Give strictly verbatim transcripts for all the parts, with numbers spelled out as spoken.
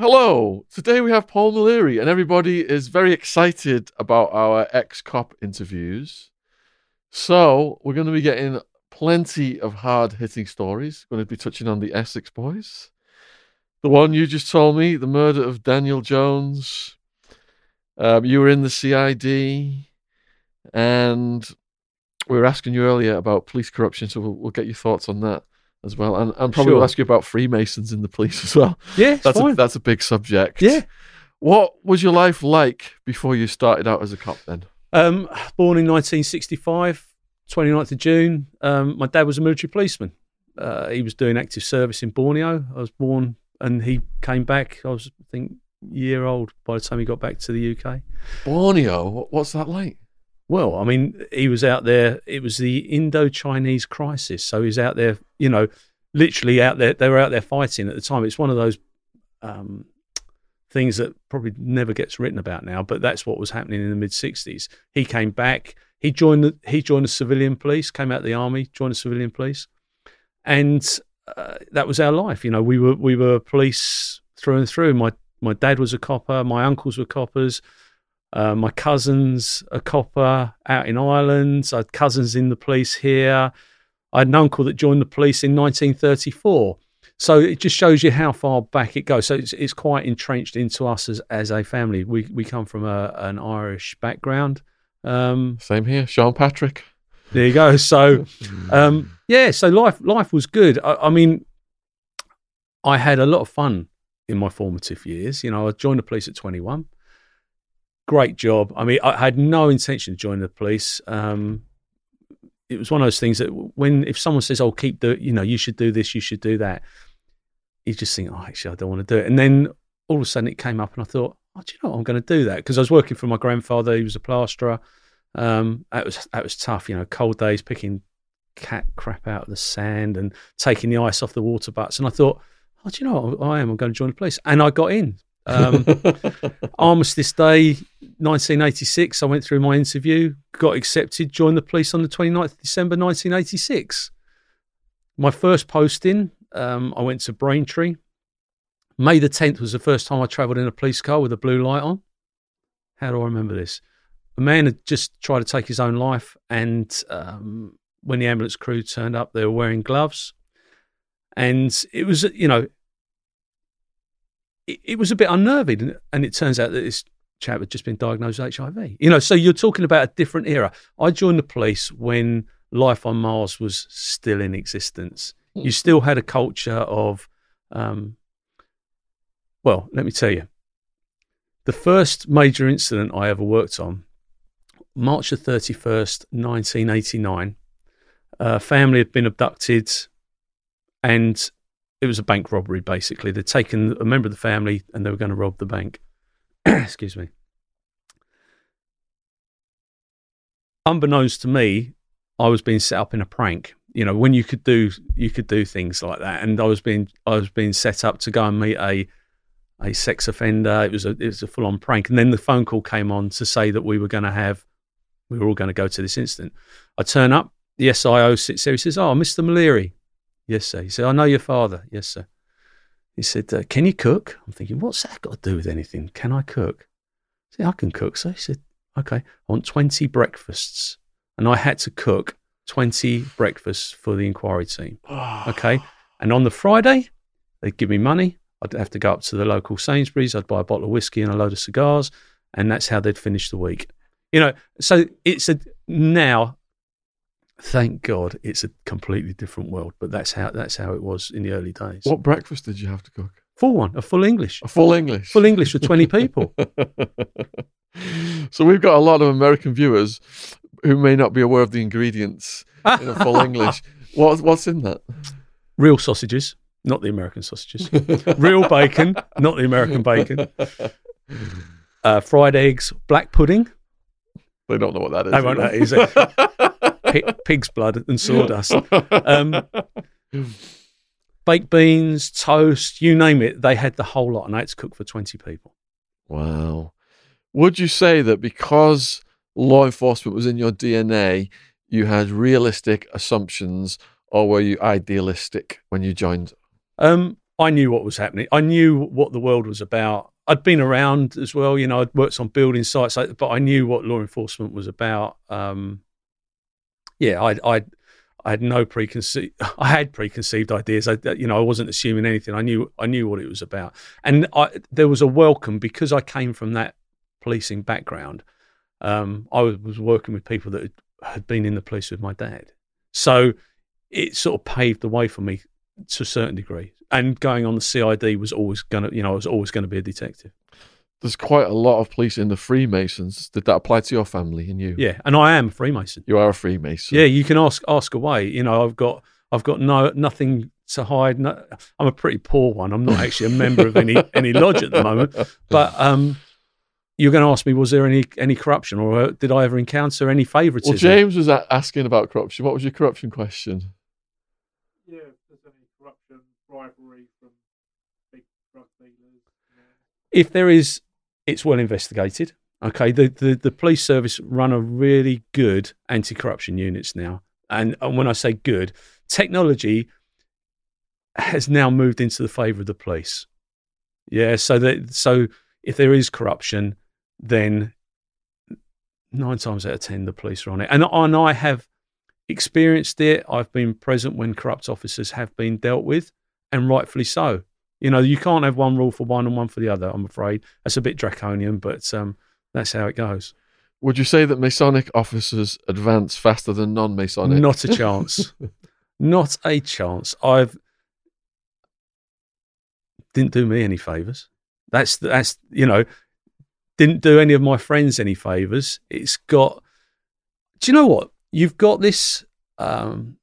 Hello, today we have Paul Mulary, and everybody is very excited about our ex-cop interviews. So we're going to be getting plenty of hard-hitting stories. We're going to be touching on the Essex Boys, the one you just told me, the murder of Danielle Jones. Um, you were in the C I D, and we were asking you earlier about police corruption, so we'll, we'll get your thoughts on that as well, and, and probably sure. We'll ask you about Freemasons in the police as well. Yeah, that's fine. A, that's a big subject. Yeah. What was your life like before you started out as a cop then? Um, born in nineteen sixty-five, twenty-ninth of June. Um, my dad was a military policeman. Uh, he was doing active service in Borneo. I was born and he came back. I was, I think, a year old by the time he got back to the U K. Borneo? What's that like? Well, I mean, he was out there. It was the Indo-Chinese crisis. So he was out there, you know, literally out there. They were out there fighting at the time. It's one of those um, things that probably never gets written about now, but that's what was happening in the mid-sixties. He came back. He joined the, he joined the civilian police, came out of the army, joined the civilian police. And uh, that was our life. You know, we were we were police through and through. My, my dad was a copper. My uncles were coppers. Uh, my cousin's a copper out in Ireland. I had cousins in the police here. I had an uncle that joined the police in nineteen thirty-four. So it just shows you how far back it goes. So it's, it's quite entrenched into us as, as a family. We we come from a, an Irish background. Um, Same here, Sean Patrick. There you go. So, um, yeah, so life life was good. I, I mean, I had a lot of fun in my formative years. You know, I joined the police at twenty-one. Great job. I mean, I had no intention of joining the police. Um, it was one of those things that when, if someone says, oh, keep doing, you know, you should do this, you should do that. You just think, oh, actually, I don't want to do it. And then all of a sudden it came up and I thought, oh, do you know what? I'm going to do that. Because I was working for my grandfather. He was a plasterer. Um, that was, that was tough, you know, cold days, picking cat crap out of the sand and taking the ice off the water butts. And I thought, oh, do you know what? I am, I'm going to join the police. And I got in. um, Armistice Day nineteen eighty-six, I went through my interview, got accepted, joined the police on the twenty-ninth of December nineteen eighty-six. My first posting, um, I went to Braintree. May the tenth was the first time I travelled in a police car with a blue light on. How do I remember this? A man had just tried to take his own life, and um, when the ambulance crew turned up, they were wearing gloves. And it was, you know, it was a bit unnerving, and it turns out that this chap had just been diagnosed with H I V. You know, so you're talking about a different era. I joined the police when life on Mars was still in existence. You still had a culture of, um, well, let me tell you, the first major incident I ever worked on, March the thirty-first, nineteen eighty-nine, a family had been abducted, and it was a bank robbery, basically. They'd taken a member of the family and they were going to rob the bank. Excuse me. Unbeknownst to me, I was being set up in a prank. You know, when you could do you could do things like that, and I was being I was being set up to go and meet a a sex offender. It was a it was a full on prank. And then the phone call came on to say that we were going to have we were all going to go to this incident. I turn up. The S I O sits there. He says, "Oh, Mister Mulary." "Yes, sir." He said, "I know your father." "Yes, sir." He said, uh, "Can you cook?" I'm thinking, what's that got to do with anything? Can I cook? I said, "I can cook, sir." He said, "Okay, I want twenty breakfasts." And I had to cook twenty breakfasts for the inquiry team. Okay. And on the Friday, they'd give me money. I'd have to go up to the local Sainsbury's, I'd buy a bottle of whiskey and a load of cigars, and that's how they'd finish the week. You know, so it's a, now, thank God, it's a completely different world, but that's how that's how it was in the early days. What breakfast did you have to cook? Full one, a full English. A full English. Full English with twenty people. So we've got a lot of American viewers who may not be aware of the ingredients in a full English. What, what's in that? Real sausages, not the American sausages. Real bacon, not the American bacon. Uh, fried eggs, black pudding. They don't know what that is. They won't know that either. Pig's blood and sawdust. Um, baked beans, toast, you name it. They had the whole lot, and I had to cook for twenty people. Wow. Would you say that because law enforcement was in your D N A, you had realistic assumptions, or were you idealistic when you joined? Um, I knew what was happening. I knew what the world was about. I'd been around as well, you know, I'd worked on building sites, but I knew what law enforcement was about. Um, yeah, I, I, I had no preconceived, I had preconceived ideas. I, you know, I wasn't assuming anything. I knew, I knew what it was about. And I, there was a welcome because I came from that policing background. Um, I was, was working with people that had been in the police with my dad. So it sort of paved the way for me to a certain degree. And going on the C I D was always going to, you know, I was always going to be a detective. There's quite a lot of police in the Freemasons. Did that apply to your family and you? Yeah, and I am a Freemason. You are a Freemason. Yeah, you can ask ask away. You know, I've got I've got no nothing to hide. No, I'm a pretty poor one. I'm not actually a member of any any lodge at the moment. But um, you're going to ask me, was there any any corruption, or did I ever encounter any favouritism? Well, James was a- asking about corruption. What was your corruption question? Yeah. Bribery from big drug dealers. If there is, it's well investigated. Okay, the, the, the police service run a really good anti-corruption units now. And, and when I say good, technology has now moved into the favour of the police. Yeah, so that so if there is corruption, then nine times out of ten, the police are on it. And, and I have experienced it. I've been present when corrupt officers have been dealt with. And rightfully so. You know, you can't have one rule for one and one for the other, I'm afraid. That's a bit draconian, but um, that's how it goes. Would you say that Masonic officers advance faster than non-Masonic? Not a chance. Not a chance. I've... Didn't do me any favours. That's, that's, you know, didn't do any of my friends any favours. It's got... Do you know what? You've got this um,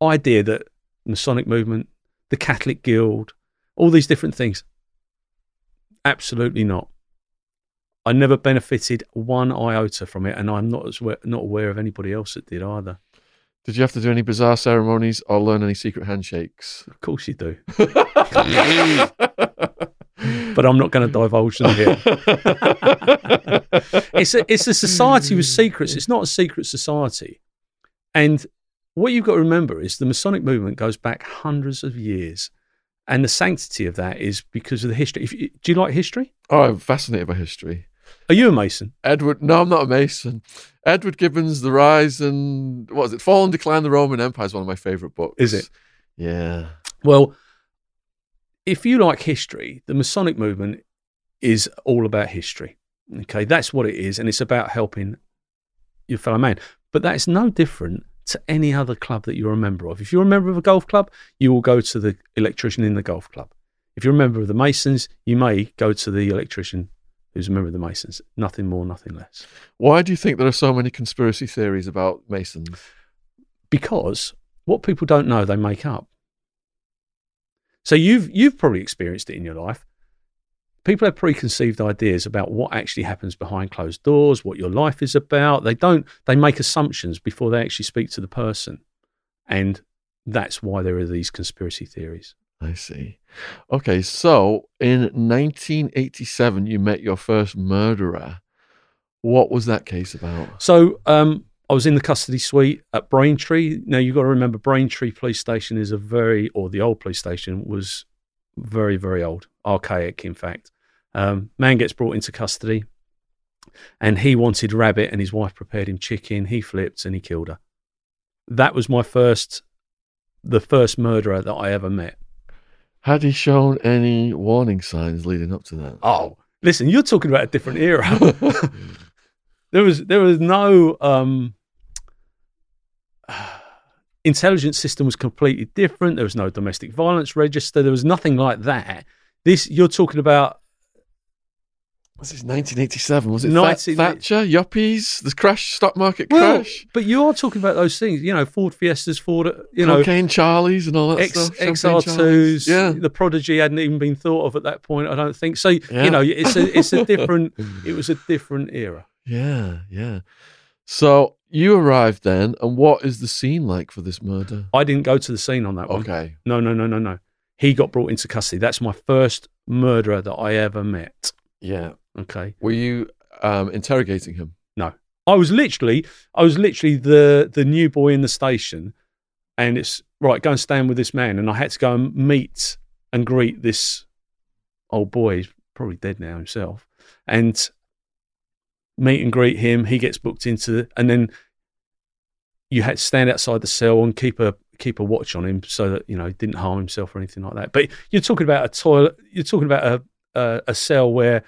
idea that Masonic movement, the Catholic Guild, all these different things. Absolutely not. I never benefited one iota from it, and I'm not as we- not aware of anybody else that did either. Did you have to do any bizarre ceremonies or learn any secret handshakes? Of course you do. But I'm not going to divulge them here. It's a, it's a society with secrets. It's not a secret society. And what you've got to remember is the Masonic movement goes back hundreds of years, and the sanctity of that is because of the history. If you, do you like history? Oh, I'm fascinated by history. Are you a Mason? Edward, no, I'm not a Mason. Edward Gibbon's The Rise and, what is it, Fall and Decline of the Roman Empire is one of my favourite books. Is it? Yeah. Well, if you like history, the Masonic movement is all about history. Okay, that's what it is, and it's about helping your fellow man. But that's no different to any other club that you're a member of. If you're a member of a golf club, you will go to the electrician in the golf club. If you're a member of the Masons, you may go to the electrician who's a member of the Masons. Nothing more, nothing less. Why do you think there are so many conspiracy theories about Masons? Because what people don't know, they make up. So you've you've probably experienced it in your life. People have preconceived ideas about what actually happens behind closed doors, what your life is about. They don't, they make assumptions before they actually speak to the person. And that's why there are these conspiracy theories. I see. Okay, so in nineteen eighty-seven, you met your first murderer. What was that case about? So um, I was in the custody suite at Braintree. Now, you've got to remember, Braintree police station is a very, or the old police station was very, very old, archaic, in fact. Um, man gets brought into custody, and he wanted rabbit, and his wife prepared him chicken. He flipped and he killed her. That was my first, the first murderer that I ever met. Had he shown any warning signs leading up to that? Oh, listen, you're talking about a different era. There was there was no um, intelligence system was completely different. There was no domestic violence register. There was nothing like that. This you're talking about. Was this nineteen eighty-seven? Was it nineteen Thatcher, yuppies, the crash, stock market well, crash? But you are talking about those things, you know, Ford Fiestas, Ford, you know, cocaine Charlies and all that X, stuff. X R twos, yeah. The Prodigy hadn't even been thought of at that point, I don't think. So, yeah. you know, it's a, it's a different, it was a different era. Yeah, yeah. So you arrived then, and what is the scene like for this murder? I didn't go to the scene on that one. Okay. No, no, no, no, no. He got brought into custody. That's my first murderer that I ever met. Yeah. Okay. Were you um, interrogating him? No, I was literally, I was literally the the new boy in the station, and it's right. Go and stand with this man, and I had to go and meet and greet this old boy. He's probably dead now himself, and meet and greet him. He gets booked into, and then you had to stand outside the cell and keep a keep a watch on him so that you know he didn't harm himself or anything like that. But you're talking about a toilet. You're talking about a a, a cell where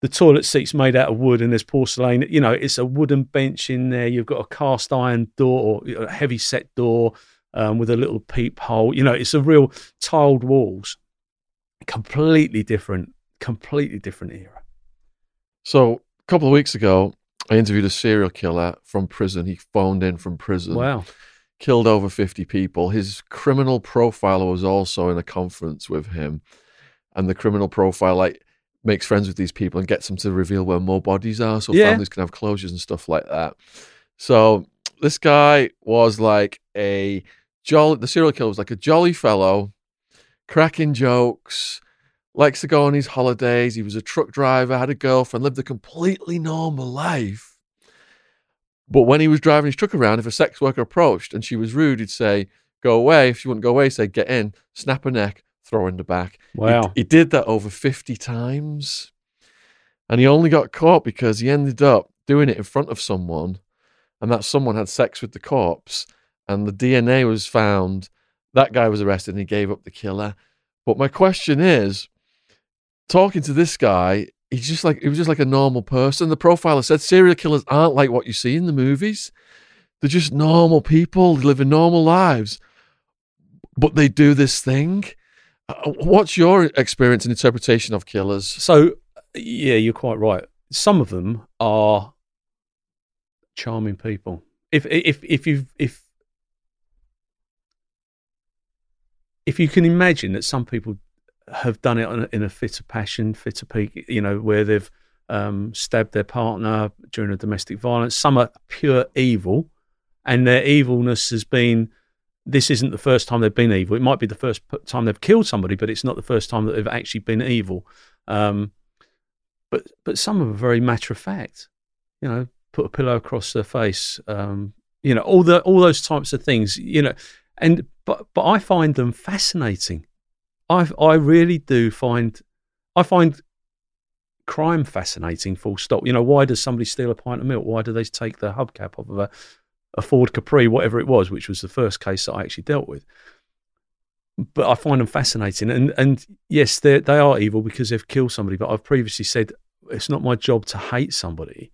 the toilet seat's made out of wood and there's porcelain. You know, it's a wooden bench in there. You've got a cast iron door, or a heavy set door um, with a little peephole. You know, it's a real tiled walls. Completely different, completely different era. So a couple of weeks ago, I interviewed a serial killer from prison. He phoned in from prison. Wow. Killed over fifty people. His criminal profiler was also in a conference with him. And the criminal profiler, like, makes friends with these people and gets them to reveal where more bodies are so yeah. families can have closures and stuff like that. So this guy was like a jolly, the serial killer was like a jolly fellow, cracking jokes, likes to go on his holidays. He was a truck driver, had a girlfriend, lived a completely normal life. But when he was driving his truck around, if a sex worker approached and she was rude, he'd say, go away. If she wouldn't go away, he'd say, get in, snap her neck, throw in the back. Wow. He, he did that over fifty times. And he only got caught because he ended up doing it in front of someone, and that someone had sex with the corpse, and the D N A was found. That guy was arrested and he gave up the killer. But my question is, talking to this guy, he's just like he was just like a normal person. The profiler said serial killers aren't like what you see in the movies. They're just normal people living normal lives. But they do this thing. What's your experience and interpretation of killers? So, yeah, you're quite right. Some of them are charming people. If if if you if if you can imagine that some people have done it in a, in a fit of passion, fit of pique, you know, where they've um, stabbed their partner during a domestic violence. Some are pure evil, and their evilness has been. This isn't the first time they've been evil. It might be the first time they've killed somebody, but it's not the first time that they've actually been evil. Um, but but some of them are very matter of fact. You know, put a pillow across their face. Um, you know, all the all those types of things. You know, and but but I find them fascinating. I I really do find I find crime fascinating. Full stop. You know, why does somebody steal a pint of milk? Why do they take the hubcap off of a a Ford Capri, whatever it was, which was the first case that I actually dealt with. But I find them fascinating. And and yes, they they are evil because they've killed somebody, but I've previously said it's not my job to hate somebody.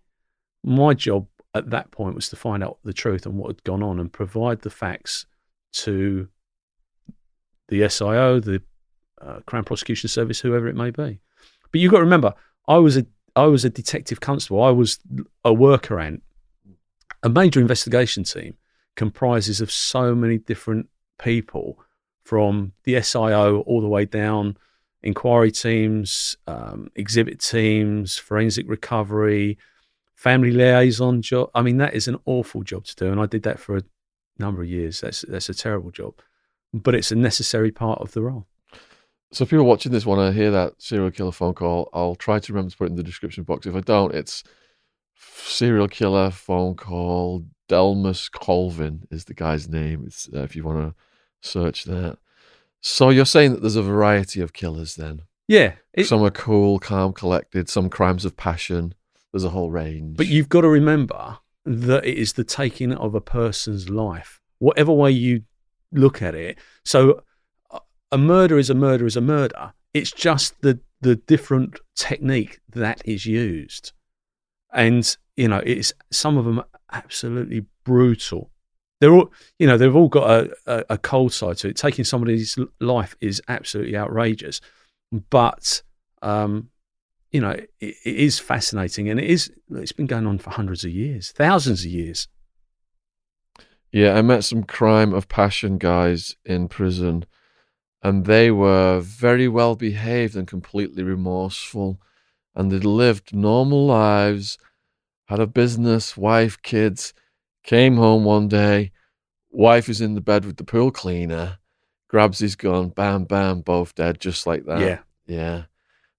My job at that point was to find out the truth and what had gone on and provide the facts to the S I O, the uh, Crown Prosecution Service, whoever it may be. But you've got to remember, I was a I was a detective constable. I was a worker ant. A major investigation team comprises of so many different people, from the S I O all the way down, inquiry teams, um, exhibit teams, forensic recovery, family liaison job. I mean, that is an awful job to do, and I did that for a number of years. That's that's a terrible job, but it's a necessary part of the role. So if people watching this want to hear that serial killer phone call, I'll try to remember to put it in the description box. If I don't, it's... serial killer phone call. Delmus Colvin is the guy's name. It's, uh, if you want to search that. So you're saying that there's a variety of killers then? Yeah. It, some are cool, calm, collected. Some crimes of passion. There's a whole range. But you've got to remember that it is the taking of a person's life, whatever way you look at it. So a murder is a murder is a murder. It's just the the different technique that is used. And, you know, it's some of them are absolutely brutal. They're all, you know, they've all got a, a, a cold side to it. Taking somebody's life is absolutely outrageous. But, um, you know, it, it is fascinating. And it is, it's been going on for hundreds of years, thousands of years. Yeah, I met some crime of passion guys in prison, and they were very well behaved and completely remorseful, and they'd lived normal lives, had a business, wife, kids, came home one day, wife is in the bed with the pool cleaner, grabs his gun, bam, bam, both dead, just like that. Yeah. Yeah,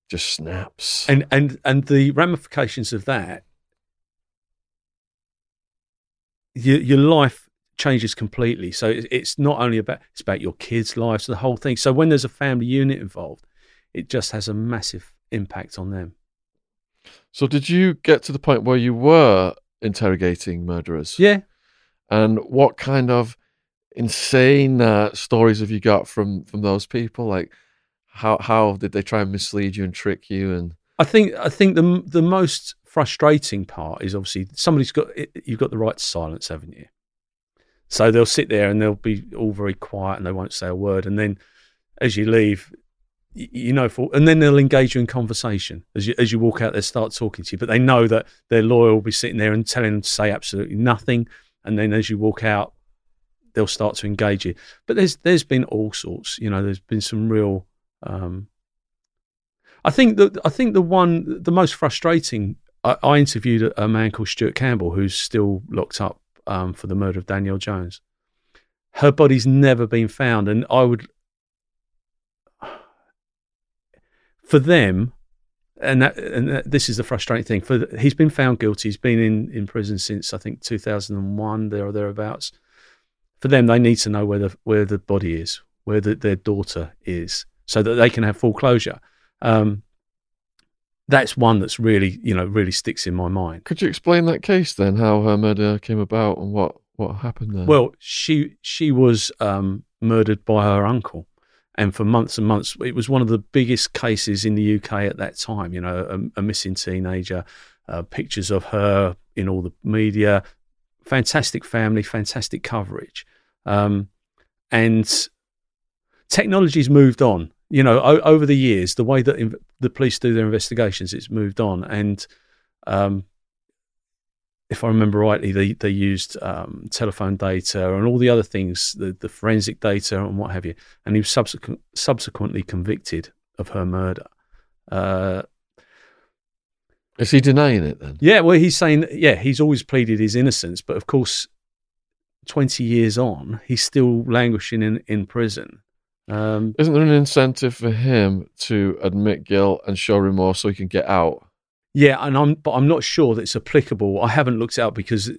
just snaps. And and and the ramifications of that, your, your life changes completely. So it's not only about, it's about your kids' lives, the whole thing. So when there's a family unit involved, it just has a massive impact on them. So did you get to the point where you were interrogating murderers? Yeah. And what kind of insane uh, stories have you got from from those people? Like, how how did they try and mislead you and trick you? And I think I think the the most frustrating part is obviously somebody's got you've got the right to silence, haven't you? So they'll sit there and they'll be all very quiet and they won't say a word. And then as you leave, you know, for, and then they'll engage you in conversation. As you, as you walk out, they'll start talking to you. But they know that their lawyer will be sitting there and telling them to say absolutely nothing. And then as you walk out, they'll start to engage you. But there's there's been all sorts. You know, there's been some real... Um, I think that I think the one, the most frustrating, I, I interviewed a man called Stuart Campbell who's still locked up. Um, for the murder of Danielle Jones. Her body's never been found, and I would, for them, and that, and that, this is the frustrating thing, for the, he's been found guilty, he's been in, in prison since I think two thousand one, there or thereabouts. For them, they need to know where the where the body is, where the, their daughter is, so that they can have full closure. Um, that's one that's really, you know, really sticks in my mind. Could you explain that case then, how her murder came about and what, what happened there? Well, she she was um, murdered by her uncle. And for months and months, it was one of the biggest cases in the U K at that time, you know, a, a missing teenager, uh, pictures of her in all the media, fantastic family, fantastic coverage. Um, and technology's moved on. You know, o- over the years, the way that inv- the police do their investigations, it's moved on. And um, if I remember rightly, they, they used um, telephone data and all the other things, the, the forensic data and what have you. And he was subsequent, subsequently convicted of her murder. Uh, Is he denying it then? Yeah, well, he's saying, yeah, he's always pleaded his innocence. But of course, twenty years on, he's still languishing in, in prison. Um, Isn't there an incentive for him to admit guilt and show remorse so he can get out? Yeah, and I'm, but I'm not sure that it's applicable. I haven't looked it up because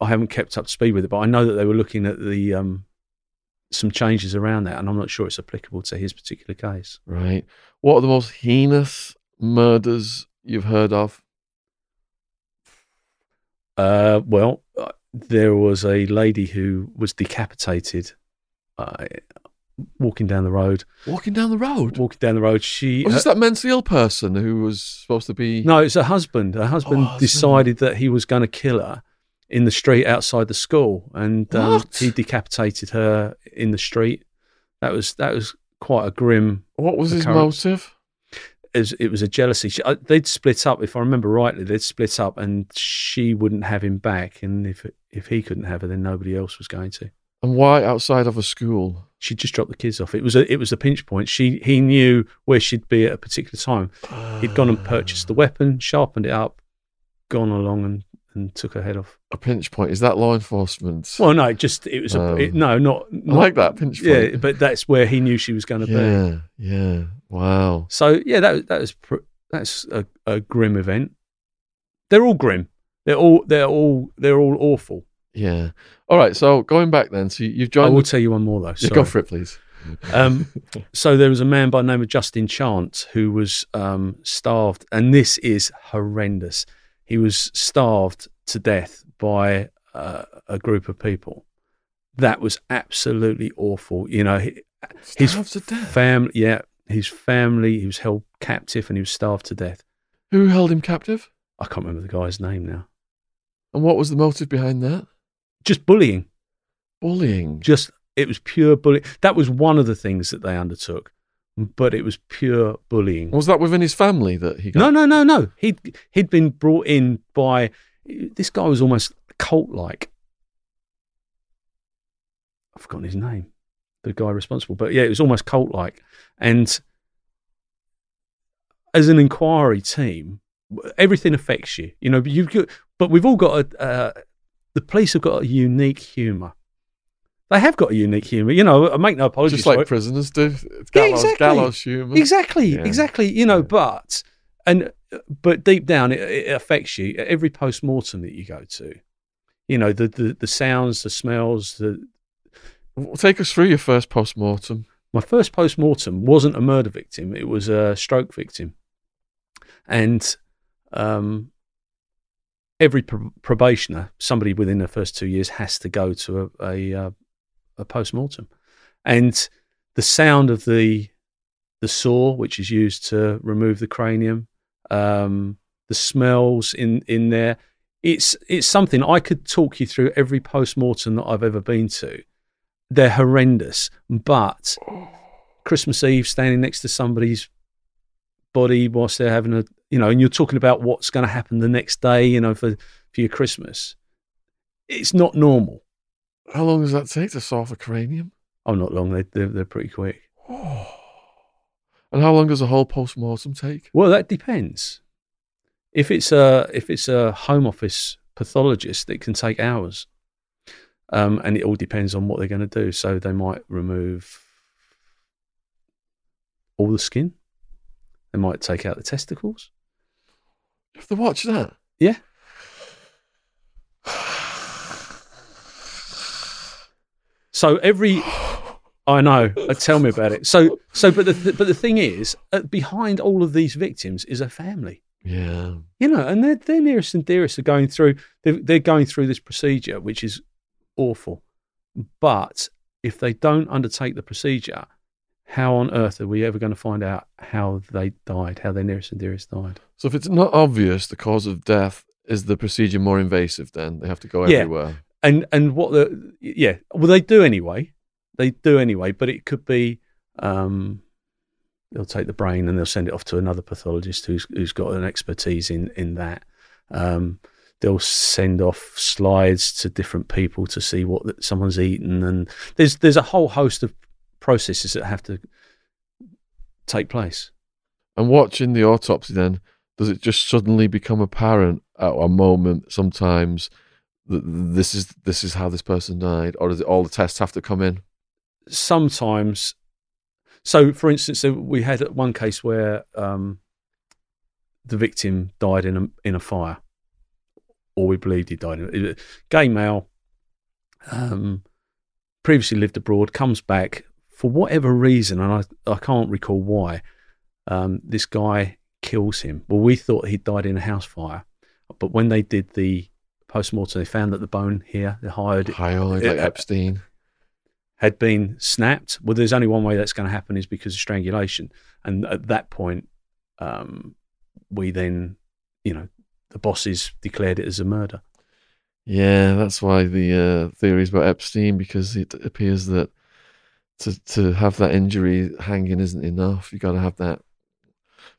I haven't kept up to speed with it. But I know that they were looking at the um, some changes around that, and I'm not sure it's applicable to his particular case. Right. What are the most heinous murders you've heard of? Uh, well, there was a lady who was decapitated. Uh, Walking down the road. Walking down the road? Walking down the road. She. Was her, that mentally ill person who was supposed to be... No, it's her husband. Her husband, oh, husband decided that he was going to kill her in the street outside the school. And um, he decapitated her in the street. That was that was quite a grim... What was occurrence. His motive? It was, it was a jealousy. She, uh, they'd split up, if I remember rightly, they'd split up and she wouldn't have him back. And if if he couldn't have her, then nobody else was going to. And why outside of a school? She just dropped the kids off. It was a it was a pinch point. She he knew where she'd be at a particular time. Uh, He'd gone and purchased the weapon, sharpened it up, gone along and, and took her head off. A pinch point, is that law enforcement? Well, no, just it was a um, it, no, not, not I like that pinch point. Yeah, but that's where he knew she was going to yeah, be. Yeah, yeah, wow. So yeah, that that was pr- that's a, a grim event. They're all grim. They're all they're all they're all awful. Yeah. All right. So going back then, so you've joined. I will the... tell you one more though. Yeah, go for it, please. um, so there was a man by the name of Justin Chance who was um, starved, and this is horrendous. He was starved to death by uh, a group of people. That was absolutely awful. You know, he, Starved to death? Fam- yeah, his family, he was held captive and he was starved to death. Who held him captive? I can't remember the guy's name now. And what was the motive behind that? Just bullying. Bullying? Just, it was pure bullying. That was one of the things that they undertook, but it was pure bullying. Was that within his family that he got? No, no, no, no. He'd, he'd been brought in by, this guy was almost cult-like. I've forgotten his name, the guy responsible. But yeah, it was almost cult-like. And as an inquiry team, everything affects you. You know, but you've got, but we've all got a, uh, the police have got a unique humour. They have got a unique humour. You know, I make no apologies. Just like for prisoners it. do. It's gallows, yeah, exactly. gallows humour. Exactly, yeah. exactly. You know, yeah. but and but deep down, it, it affects you. At every post-mortem that you go to, you know, the, the, the sounds, the smells, the... Take us through your first post-mortem. My first post-mortem wasn't a murder victim. It was a stroke victim. And um, every pr- probationer, somebody within the first two years, has to go to a, a, a post-mortem. And the sound of the the saw, which is used to remove the cranium, um, the smells in, in there, it's it's something I could talk you through every post-mortem that I've ever been to. They're horrendous, but Christmas Eve, standing next to somebody's body whilst they're having a, you know, and you're talking about what's going to happen the next day, you know, for, for your Christmas. It's not normal. How long does that take to solve a cranium? Oh, not long. They, they're, they're pretty quick. Oh. And how long does a whole post-mortem take? Well, that depends. If it's a, if it's a home office pathologist, it can take hours. Um, and it all depends on what they're going to do. So they might remove all the skin. They might take out the testicles. You have to watch that? Yeah. So every... I know. Tell me about it. So, so, but the but the thing is, uh, behind all of these victims is a family. Yeah. You know, and their their nearest and dearest are going through. They're, they're going through this procedure, which is awful, but if they don't undertake the procedure, how on earth are we ever going to find out how they died, how their nearest and dearest died? So if it's not obvious the cause of death, is the procedure more invasive then? They have to go yeah. everywhere. And and what the yeah well they do anyway they do anyway but it could be um they'll take the brain and they'll send it off to another pathologist who's who's got an expertise in in that. um They'll send off slides to different people to see what that someone's eaten, and there's there's a whole host of processes that have to take place. And watching the autopsy, then, does it just suddenly become apparent at a moment sometimes that this is this is how this person died, or does it all the tests have to come in? Sometimes. So, for instance, we had one case where um, the victim died in a in a fire. Or we believed he died. It was a gay male, um, previously lived abroad, comes back for whatever reason, and I, I can't recall why. Um, this guy kills him. Well, we thought he died in a house fire, but when they did the post-mortem, they found that the bone here, the Hyoid, Hyoid, like Epstein, had been snapped. Well, there's only one way that's going to happen is because of strangulation, and at that point, um, we then, you know. The bosses declared it as a murder. Yeah, that's why the uh, theories about Epstein, because it appears that to to have that injury hanging isn't enough. You got to have that,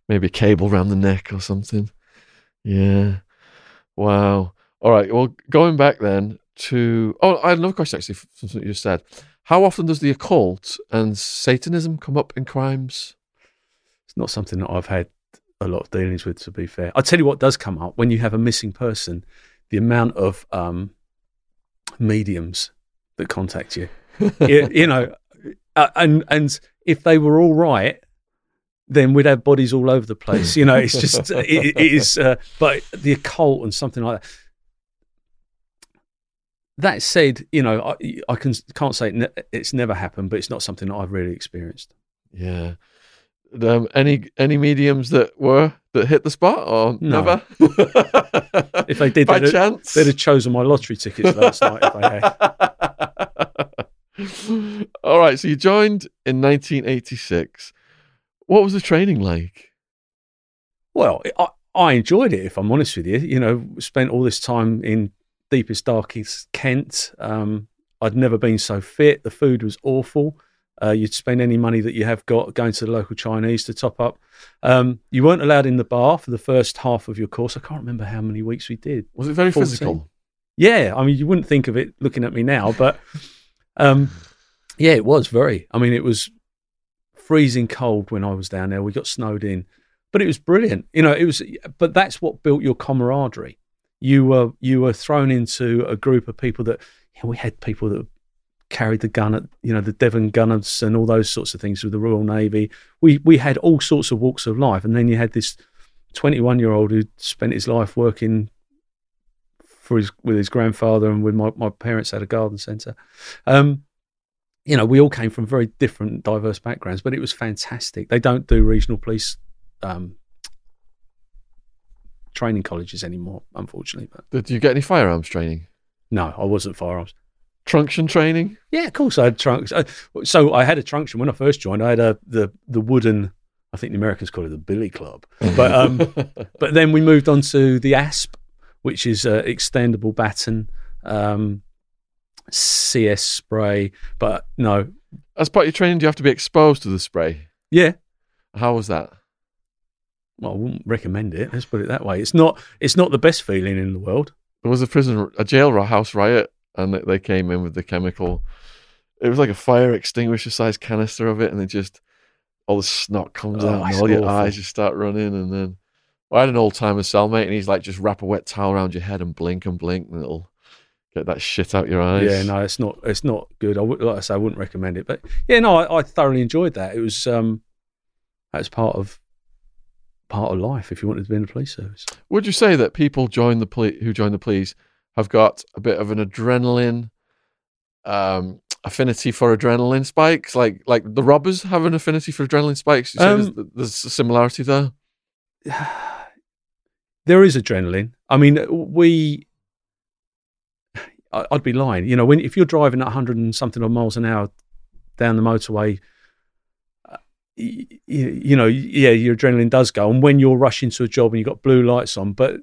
maybe a cable around the neck or something. Yeah. Wow. All right. Well, going back then to oh, I had another question actually from something you just said. How often does the occult and Satanism come up in crimes? It's not something that I've had a lot of dealings with, to be fair. I'll tell you what does come up when you have a missing person, the amount of um, mediums that contact you. you, you know, uh, and and if they were all right, then we'd have bodies all over the place. You know, it's just, it, it is, uh, but the occult and something like that. That said, you know, I, I can, can't say it ne- it's never happened, but it's not something that I've really experienced. Yeah. Um, any any mediums that were that hit the spot or no. never? If they did, by they'd, chance? They'd have chosen my lottery tickets last night if they had. All right, so you joined in nineteen eighty-six. What was the training like? Well, I, I enjoyed it, if I'm honest with you. You know, spent all this time in deepest, darkest Kent. Um, I'd never been so fit. The food was awful. Uh, you'd spend any money that you have got going to the local Chinese to top up. Um, you weren't allowed in the bar for the first half of your course. I can't remember how many weeks we did. Was it very fourteen physical? Yeah. I mean, you wouldn't think of it looking at me now, but um, yeah, it was very. I mean, it was freezing cold when I was down there. We got snowed in, but it was brilliant. You know, it was, but that's what built your camaraderie. You were, you were thrown into a group of people that, yeah, we had people that carried the gun at, you know, the Devon Gunners and all those sorts of things with the Royal Navy. We we had all sorts of walks of life. And then you had this twenty-one-year-old who spent his life working for his, with his grandfather, and with my, my parents had a garden centre. Um, you know, we all came from very different, diverse backgrounds, but it was fantastic. They don't do regional police um, training colleges anymore, unfortunately. But did you get any firearms training? No, I wasn't firearms. Trunction training? Yeah, of course I had trunks. So I had a trunction when I first joined. I had a the the wooden, I think the Americans call it the billy club. But um, but then we moved on to the A S P, which is an extendable baton, um, C S spray. But no, as part of your training, do you have to be exposed to the spray? Yeah. How was that? Well, I wouldn't recommend it. Let's put it that way. It's not. It's not the best feeling in the world. There was a prison, a jail house riot. And they came in with the chemical. It was like a fire extinguisher-sized canister of it, and they just, all the snot comes oh, out, and all awful. Your eyes just start running. And then well, I had an old-timer cellmate, and he's like, just wrap a wet towel around your head and blink and blink, and it'll get that shit out your eyes. Yeah, no, it's not, it's not good. I would, like I say, I wouldn't recommend it. But yeah, no, I, I thoroughly enjoyed that. It was um, that was part of part of life if you wanted to be in the police service. Would you say that people join the poli- who join the police? I've got a bit of an adrenaline um, affinity for adrenaline spikes, like like the robbers have an affinity for adrenaline spikes. You say um, there's, there's a similarity there. There is adrenaline. I mean, we. I, I'd be lying, you know. When if you're driving at a hundred and something odd miles an hour down the motorway, uh, you, you know, yeah, your adrenaline does go. And when you're rushing to a job and you've got blue lights on, but.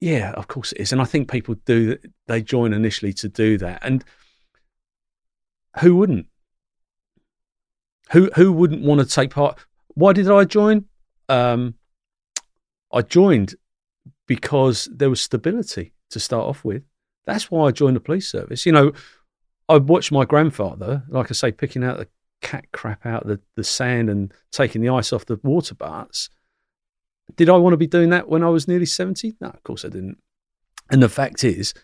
Yeah, of course it is. And I think people do, they join initially to do that. And who wouldn't? Who who wouldn't want to take part? Why did I join? Um, I joined because there was stability to start off with. That's why I joined the police service. You know, I watched my grandfather, like I say, picking out the cat crap out of the, the sand and taking the ice off the water baths. Did I want to be doing that when I was nearly seventy? No, of course I didn't. And the fact is,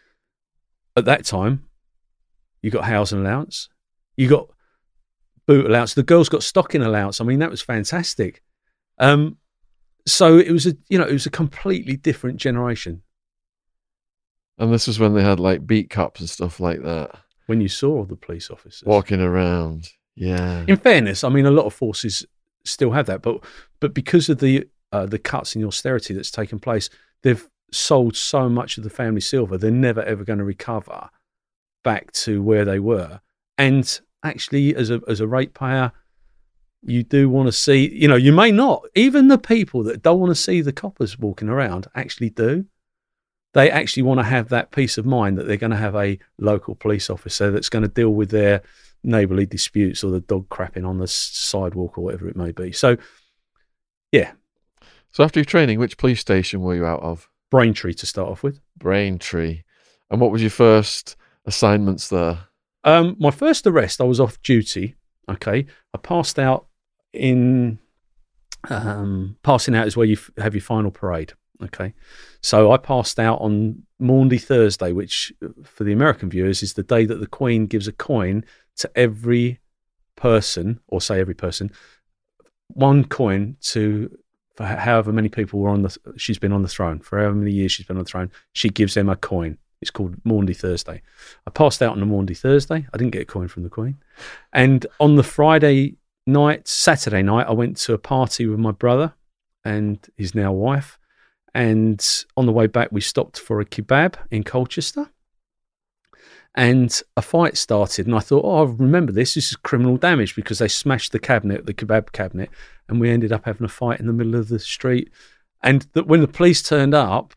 at that time, you got housing allowance, you got boot allowance, the girls got stocking allowance. I mean, that was fantastic. Um, so it was a, you know, it was a completely different generation. And this was when they had like beat cups and stuff like that. When you saw the police officers walking around, yeah. In fairness, I mean, a lot of forces still have that, but but because of the Uh, the cuts in the austerity that's taken place, they've sold so much of the family silver, they're never ever going to recover back to where they were. And actually, as a as a ratepayer, you do want to see, you know, you may not, even the people that don't want to see the coppers walking around actually do. They actually want to have that peace of mind that they're going to have a local police officer that's going to deal with their neighbourly disputes or the dog crapping on the sidewalk or whatever it may be. So, yeah. So after your training, which police station were you out of? Braintree to start off with. Braintree. And what was your first assignments there? Um, my first arrest, I was off duty. Okay. I passed out in, um, passing out is where you f- have your final parade. Okay. So I passed out on Maundy Thursday, which for the American viewers is the day that the Queen gives a coin to every person, or say every person, one coin to... for however many people were on the, she's been on the throne, for however many years she's been on the throne, she gives them a coin. It's called Maundy Thursday. I passed out on a Maundy Thursday. I didn't get a coin from the Queen. And on the Friday night, Saturday night, I went to a party with my brother and his now wife. And on the way back, we stopped for a kebab in Colchester. and a fight started, and I thought, oh, I remember this, this is criminal damage, because they smashed the cabinet, the kebab cabinet, and we ended up having a fight in the middle of the street. And that when the police turned up,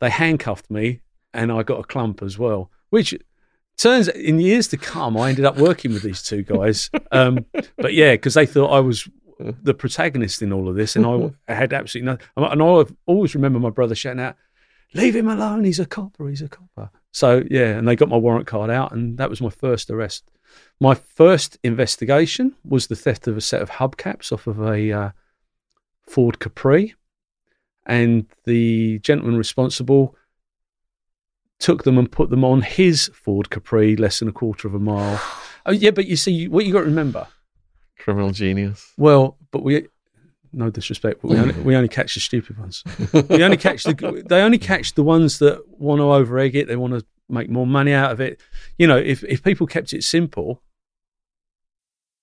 they handcuffed me, and I got a clump as well, which turns in years to come, I ended up working with these two guys. Um, but yeah, because they thought I was the protagonist in all of this, and I, I had absolutely nothing. And I always remember my brother shouting out, "Leave him alone, he's a copper, he's a copper." So yeah, and they got my warrant card out, and that was my first arrest. My first investigation was the theft of a set of hubcaps off of a uh, Ford Capri, and the gentleman responsible took them and put them on his Ford Capri less than a quarter of a mile. Oh yeah, but you see, you, what you got to remember? Criminal genius. Well, but we... No disrespect, but we only, we only catch the stupid ones. We only catch the they only catch the ones that want to over-egg it. They want to make more money out of it. You know, if if people kept it simple.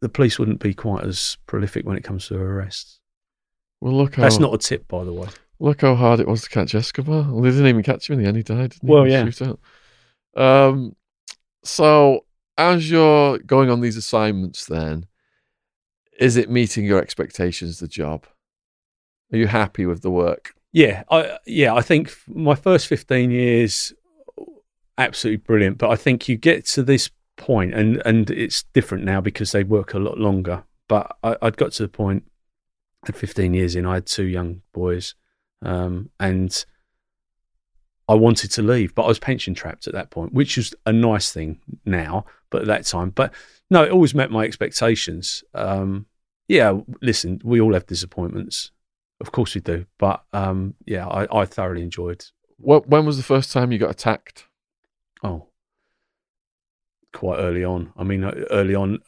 The police wouldn't be quite as prolific when it comes to arrests. Well, look, that's how, not a tip, by the way. Look how hard it was to catch Escobar. Well, they didn't even catch him in the end. He died. Didn't well, he? Yeah. Shoot out. Um, so, as you're going on these assignments, then, is it meeting your expectations? The job? Are you happy with the work? Yeah, I yeah, I think my first fifteen years, absolutely brilliant. But I think you get to this point, and and it's different now because they work a lot longer, but I, I'd got to the point at fifteen years in, I had two young boys, um and I wanted to leave, but I was pension trapped at that point, which is a nice thing now, but at that time, but no, it always met my expectations. Um yeah, listen, we all have disappointments, of course we do, but um yeah, I, I thoroughly enjoyed. What, when was the first time you got attacked? Oh, quite early on. I mean, early on,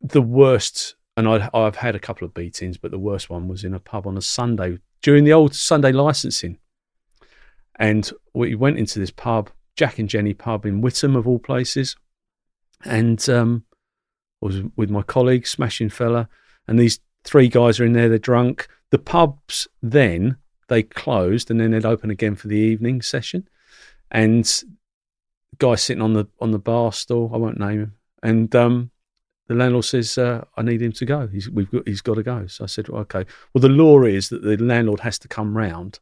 the worst, and I, I've had a couple of beatings, but the worst one was in a pub on a Sunday during the old Sunday licensing. And we went into this pub, Jack and Jenny pub in Whittam of all places, and um, I was with my colleague, smashing fella, and these three guys are in there, they're drunk. The pubs then, they closed, and then they'd open again for the evening session, and guy sitting on the on the bar stool, I won't name him, and um the landlord says, uh, I need him to go, he's we've got he's got to go. So I said, well, okay, well the law is that the landlord has to come round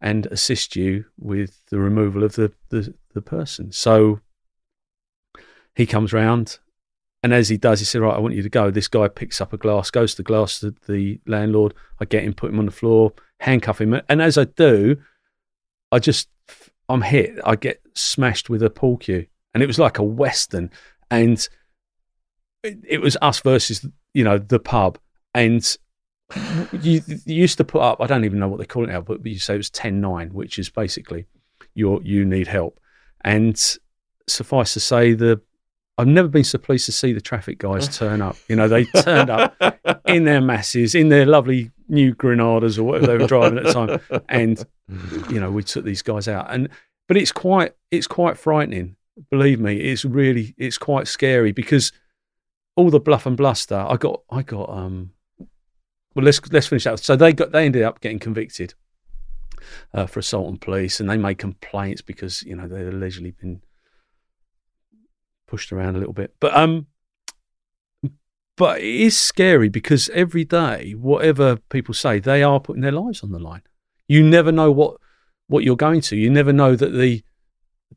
and assist you with the removal of the the, the person. So he comes round, and as he does, he said, right, I want you to go. This guy picks up a glass, goes to the glass to the landlord. I get him, put him on the floor, handcuff him, and as I do, I just I'm hit. I get smashed with a pool cue, and it was like a Western, and it, it was us versus, you know, the pub, and you, you used to put up, I don't even know what they call it now, but you say it was ten nine, which is basically your you need help. And suffice to say, the I've never been so pleased to see the traffic guys turn up. You know, they turned up in their masses, in their lovely new Granadas or whatever they were driving at the time, and you know, we took these guys out. And but it's quite it's quite frightening, believe me. It's really it's quite scary, because all the bluff and bluster. I got I got um. Well, let's let's finish that. So they got they ended up getting convicted uh, for assault on police, and they made complaints because, you know, they'd allegedly been pushed around a little bit. But um, but it is scary, because every day, whatever people say, they are putting their lives on the line. You never know what. What you're going to, you never know that the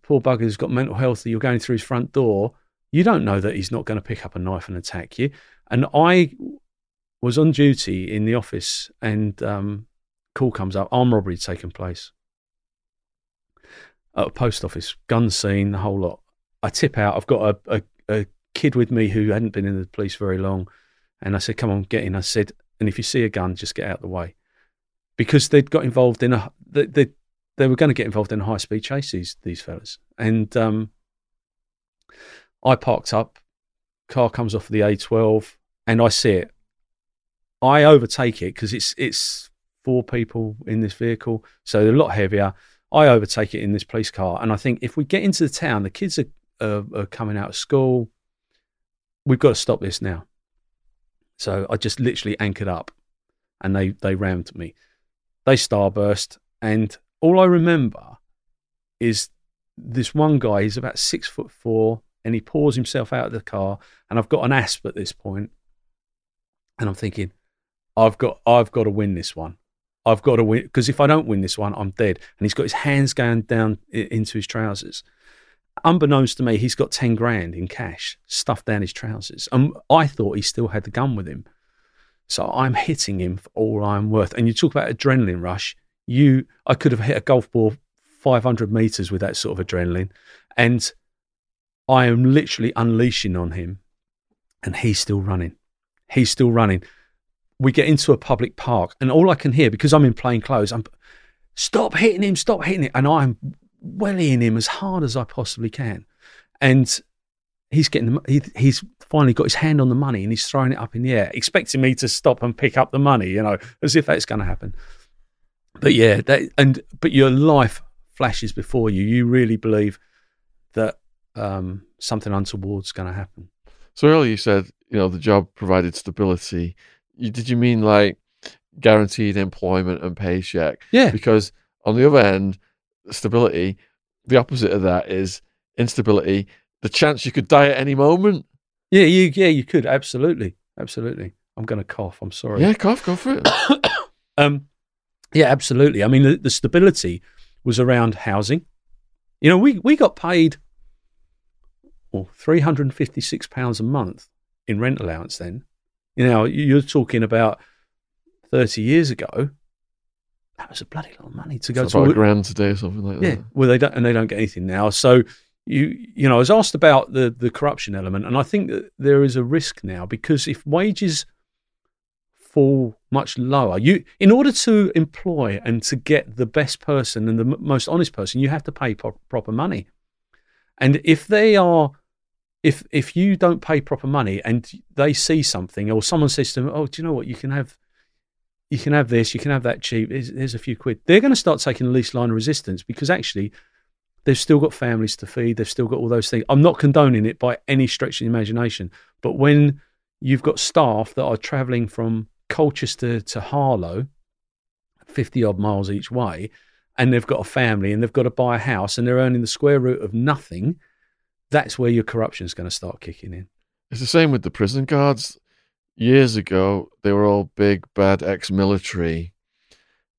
the poor bugger's got mental health that you're going through his front door, you don't know that he's not going to pick up a knife and attack you. And I was on duty in the office and um, call comes up, armed robbery had taken place. At a post office, gun scene, the whole lot. I tip out, I've got a, a, a kid with me who hadn't been in the police very long. And I said, come on, get in. I said, and if you see a gun, just get out of the way. Because they'd got involved in a, they, they, they were going to get involved in a high speed chase, these, these fellas. And um, I parked up, car comes off the A twelve, and I see it. I overtake it because it's, it's four people in this vehicle, so they're a lot heavier. I overtake it in this police car, and I think if we get into the town, the kids are, are, are coming out of school, we've got to stop this now. So I just literally anchored up, and they, they rammed me. They starburst, and all I remember is this one guy, he's about six foot four, and he pours himself out of the car, and I've got an asp at this point, and I'm thinking, I've got I've got to win this one. I've got to win, because if I don't win this one, I'm dead. And he's got his hands going down into his trousers. Unbeknownst to me, he's got ten grand in cash stuffed down his trousers. And I thought he still had the gun with him. So I'm hitting him for all I'm worth. And you talk about adrenaline rush. You, I could have hit a golf ball five hundred metres with that sort of adrenaline. And I am literally unleashing on him. And he's still running. He's still running. We get into a public park, and all I can hear, because I'm in plain clothes, I'm, stop hitting him, stop hitting him. And I'm wellying him as hard as I possibly can. And he's getting, the, he, he's finally got his hand on the money and he's throwing it up in the air, expecting me to stop and pick up the money, you know, as if that's going to happen. But yeah, that, and, but your life flashes before you. You really believe that um, something untoward's going to happen. So earlier you said, you know, the job provided stability. You, did you mean like guaranteed employment and paycheck? Yeah. Because on the other end, stability, the opposite of that is instability, the chance you could die at any moment. Yeah, you yeah, you could. Absolutely. Absolutely. I'm going to cough. I'm sorry. Yeah, cough. Go for it. um, yeah, absolutely. I mean, the, the stability was around housing. You know, we, we got paid oh, three hundred fifty-six pounds a month in rent allowance then. You know, you're talking about thirty years ago. That was a bloody lot of money to go it's to. About a grand today or something like yeah, that. Yeah, well, they don't, and they don't get anything now. So, you you know, I was asked about the, the corruption element, and I think that there is a risk now because if wages fall much lower, you in order to employ and to get the best person and the m- most honest person, you have to pay pro- proper money. And if they are... If if you don't pay proper money and they see something or someone says to them, oh, do you know what, you can have you can have this, you can have that cheap, here's, here's a few quid, they're going to start taking the least line of resistance because actually they've still got families to feed, they've still got all those things. I'm not condoning it by any stretch of the imagination, but when you've got staff that are travelling from Colchester to Harlow, fifty-odd miles each way, and they've got a family and they've got to buy a house and they're earning the square root of nothing, that's where your corruption is going to start kicking in. It's the same with the prison guards. Years ago, they were all big, bad ex-military.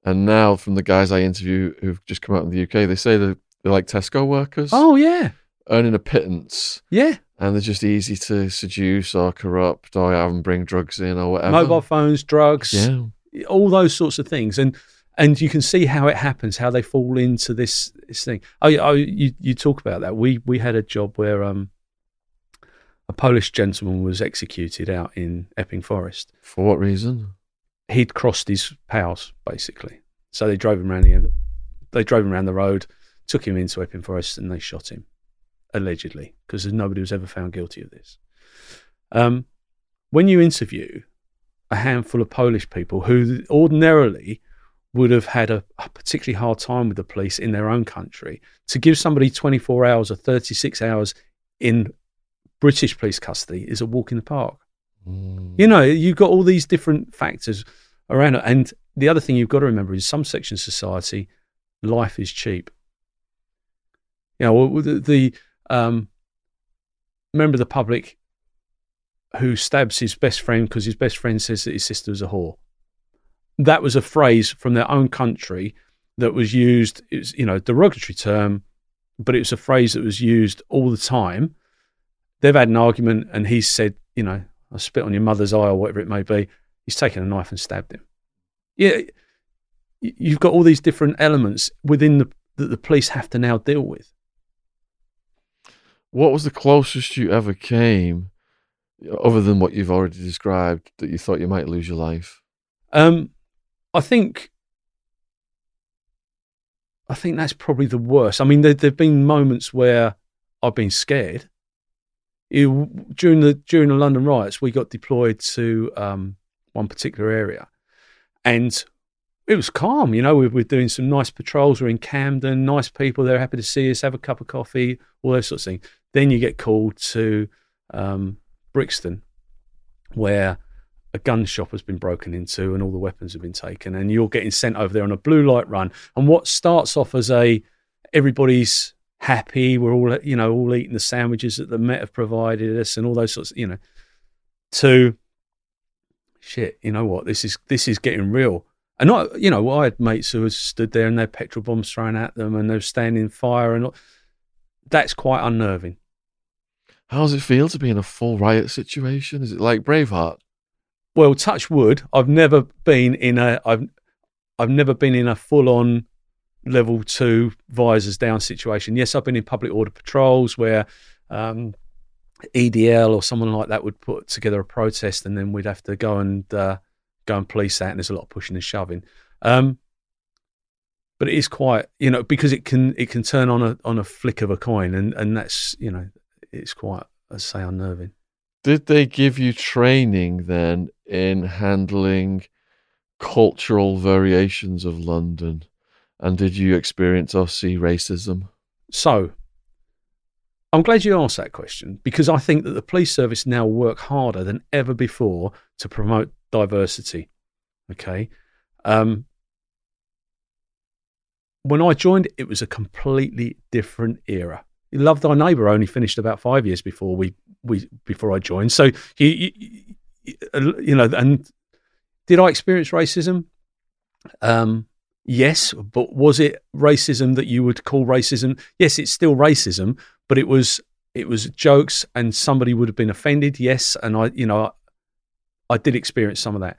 And now, from the guys I interview who've just come out in the U K, they say they're, they're like Tesco workers. Oh, yeah. Earning a pittance. Yeah. And they're just easy to seduce or corrupt or have them bring drugs in or whatever. Mobile phones, drugs, yeah, all those sorts of things. And and you can see how it happens, how they fall into this, this thing. Oh, oh, you you talk about that. We we had a job where um, a Polish gentleman was executed out in Epping Forest. For what reason? He'd crossed his pals, basically. So they drove him around the they drove him around the road, took him into Epping Forest, and they shot him, allegedly, because nobody was ever found guilty of this. Um, when you interview a handful of Polish people who ordinarily would have had a, a particularly hard time with the police in their own country, to give somebody twenty-four hours or thirty-six hours in British police custody is a walk in the park. Mm. You know, you've got all these different factors around it. And the other thing you've got to remember is some sections of society, life is cheap. You know, the, the um, member of the public who stabs his best friend because his best friend says that his sister was a whore. That was a phrase from their own country that was used, it was, you know, derogatory term but it was a phrase that was used all the time. They've had an argument and he said, you know, I spit on your mother's eye or whatever it may be. He's taken a knife and stabbed him. Yeah, you've got all these different elements within the that the police have to now deal with. What was the closest you ever came, other than what you've already described, that you thought you might lose your life? Um, I think, I think that's probably the worst. I mean, there have been moments where I've been scared. It, during the during the London riots, we got deployed to um, one particular area, and it was calm. You know, we were doing some nice patrols. We're in Camden, nice people. They're happy to see us, have a cup of coffee, all those sorts of things. Then you get called to um, Brixton, where a gun shop has been broken into and all the weapons have been taken, and you're getting sent over there on a blue light run. And what starts off as a everybody's happy, we're all, you know, all eating the sandwiches that the Met have provided us and all those sorts, you know, to shit, you know what, this is this is getting real. And not, you know, I had mates who had stood there and their petrol bombs thrown at them and they're standing fire, and all. That's quite unnerving. How does it feel to be in a full riot situation? Is it like Braveheart? Well, touch wood, I've never been in a, I've, I've never been in a full-on level two visors down situation. Yes, I've been in public order patrols where um, E D L or someone like that would put together a protest, and then we'd have to go and. Uh, Go and police that, and there's a lot of pushing and shoving, um, but it is quite, you know, because it can it can turn on a on a flick of a coin, and and that's, you know, it's quite, I say, unnerving. Did they give you training then in handling cultural variations of London, and did you experience or see racism? So, I'm glad you asked that question, because I think that the police service now work harder than ever before to promote diversity. Okay. Um, when I joined, it was a completely different era. Love Thy Neighbour only finished about five years before we, we before I joined. So, you, you, you know, and did I experience racism? Um, yes, but was it racism that you would call racism? Yes, it's still racism, but it was it was jokes, and somebody would have been offended. Yes, and I, you know. I did experience some of that.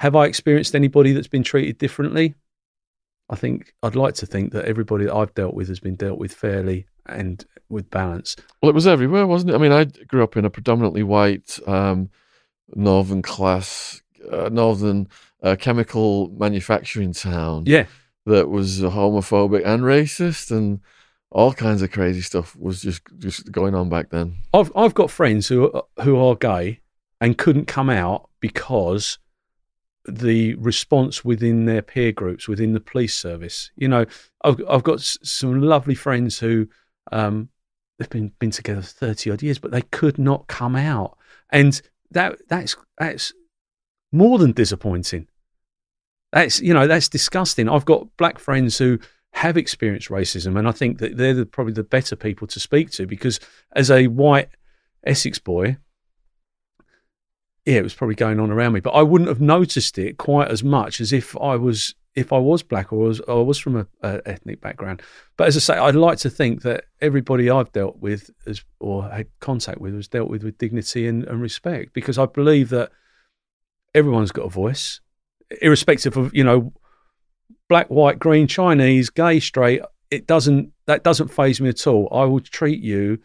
Have I experienced anybody that's been treated differently? I think I'd like to think that everybody that I've dealt with has been dealt with fairly and with balance. Well, it was everywhere, wasn't it? I mean, I grew up in a predominantly white, um, northern class, uh, northern uh, chemical manufacturing town. Yeah, that was homophobic and racist, and all kinds of crazy stuff was just, just going on back then. I've I've got friends who are, who are gay. And couldn't come out because the response within their peer groups, within the police service. You know, I've, I've got s- some lovely friends who um, they've been been together thirty odd years, but they could not come out, and that that's that's more than disappointing. That's, you know, that's disgusting. I've got black friends who have experienced racism, and I think that they're the, probably the better people to speak to, because as a white Essex boy. Yeah, it was probably going on around me, but I wouldn't have noticed it quite as much as if I was if I was black or was or was from a, a ethnic background. But as I say, I'd like to think that everybody I've dealt with as, or had contact with was dealt with with dignity and, and respect, because I believe that everyone's got a voice, irrespective of, you know, black, white, green, Chinese, gay, straight. It doesn't that doesn't faze me at all. I will treat you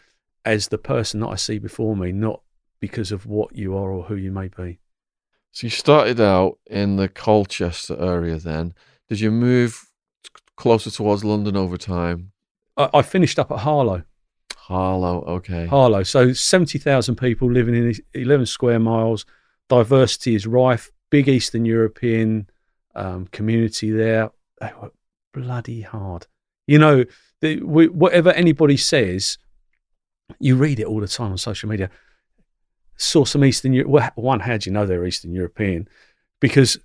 as the person that I see before me, not because of what you are or who you may be. So you started out in the Colchester area then. Did you move closer towards London over time? I, I finished up at Harlow. Harlow, okay. Harlow. So seventy thousand people living in eleven square miles. Diversity is rife. Big Eastern European um, community there. They were bloody hard. You know, the, we, whatever anybody says, you read it all the time on social media. Saw some Eastern Europe. Well, one, how do you know they're Eastern European? Because,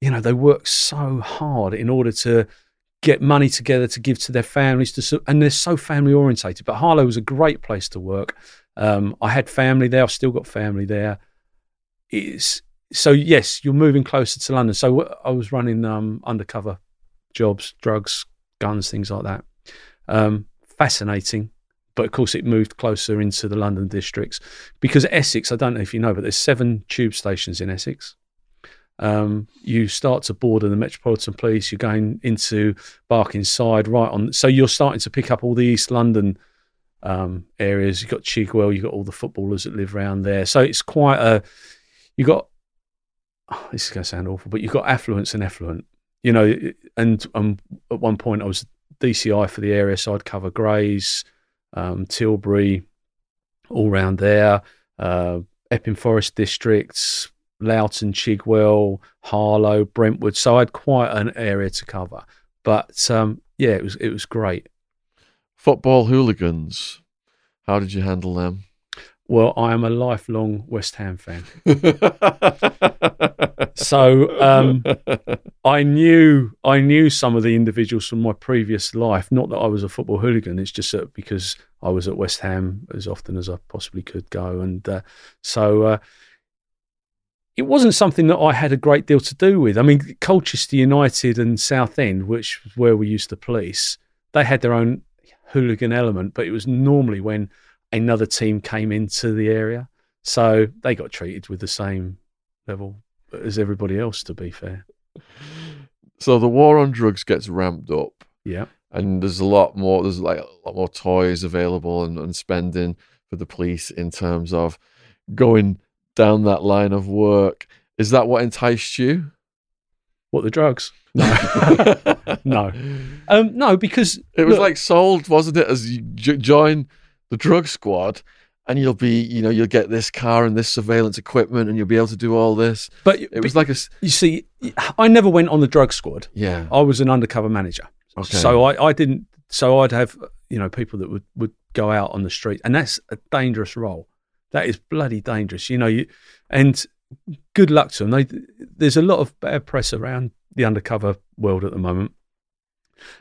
you know, they work so hard in order to get money together to give to their families, to, and they're so family orientated. But Harlow was a great place to work. Um, I had family there. I've still got family there. It's, so, yes, you're moving closer to London. So I was running um, undercover jobs, drugs, guns, things like that. Um, fascinating. But of course, it moved closer into the London districts because Essex, I don't know if you know, but there's seven tube stations in Essex. Um, you start to border the Metropolitan Police, you're going into Barkingside, right on. So you're starting to pick up all the East London um, areas. You've got Chigwell, you've got all the footballers that live around there. So it's quite a, you've got, oh, this is going to sound awful, but you've got affluence and effluent. You know, and um, at one point I was D C I for the area, so I'd cover Grays, Um, Tilbury, all round there, uh, Epping Forest districts, Loughton, Chigwell, Harlow, Brentwood. So I had quite an area to cover, but um, yeah, it was it was great. Football hooligans, how did you handle them? Well, I am a lifelong West Ham fan, so um, I knew I knew some of the individuals from my previous life. Not that I was a football hooligan; it's just that because I was at West Ham as often as I possibly could go, and uh, so uh, it wasn't something that I had a great deal to do with. I mean, Colchester United and Southend, which was where we used to police, they had their own hooligan element, but it was normally when another team came into the area, so they got treated with the same level as everybody else, to be fair. So the war on drugs gets ramped up, yeah, and there's a lot more there's like a lot more toys available and, and spending for the police in terms of going down that line of work. Is that what enticed you? What, the drugs? No. no um no because it was look, like sold, wasn't it, as you j- join the drug squad, and you'll be, you know, you'll get this car and this surveillance equipment, and you'll be able to do all this. But it was but, like a. You see, I never went on the drug squad. Yeah, I was an undercover manager. Okay. So I, I didn't. So I'd have, you know, people that would, would go out on the street, and that's a dangerous role. That is bloody dangerous, you know. You and good luck to them. They, there's a lot of bad press around the undercover world at the moment,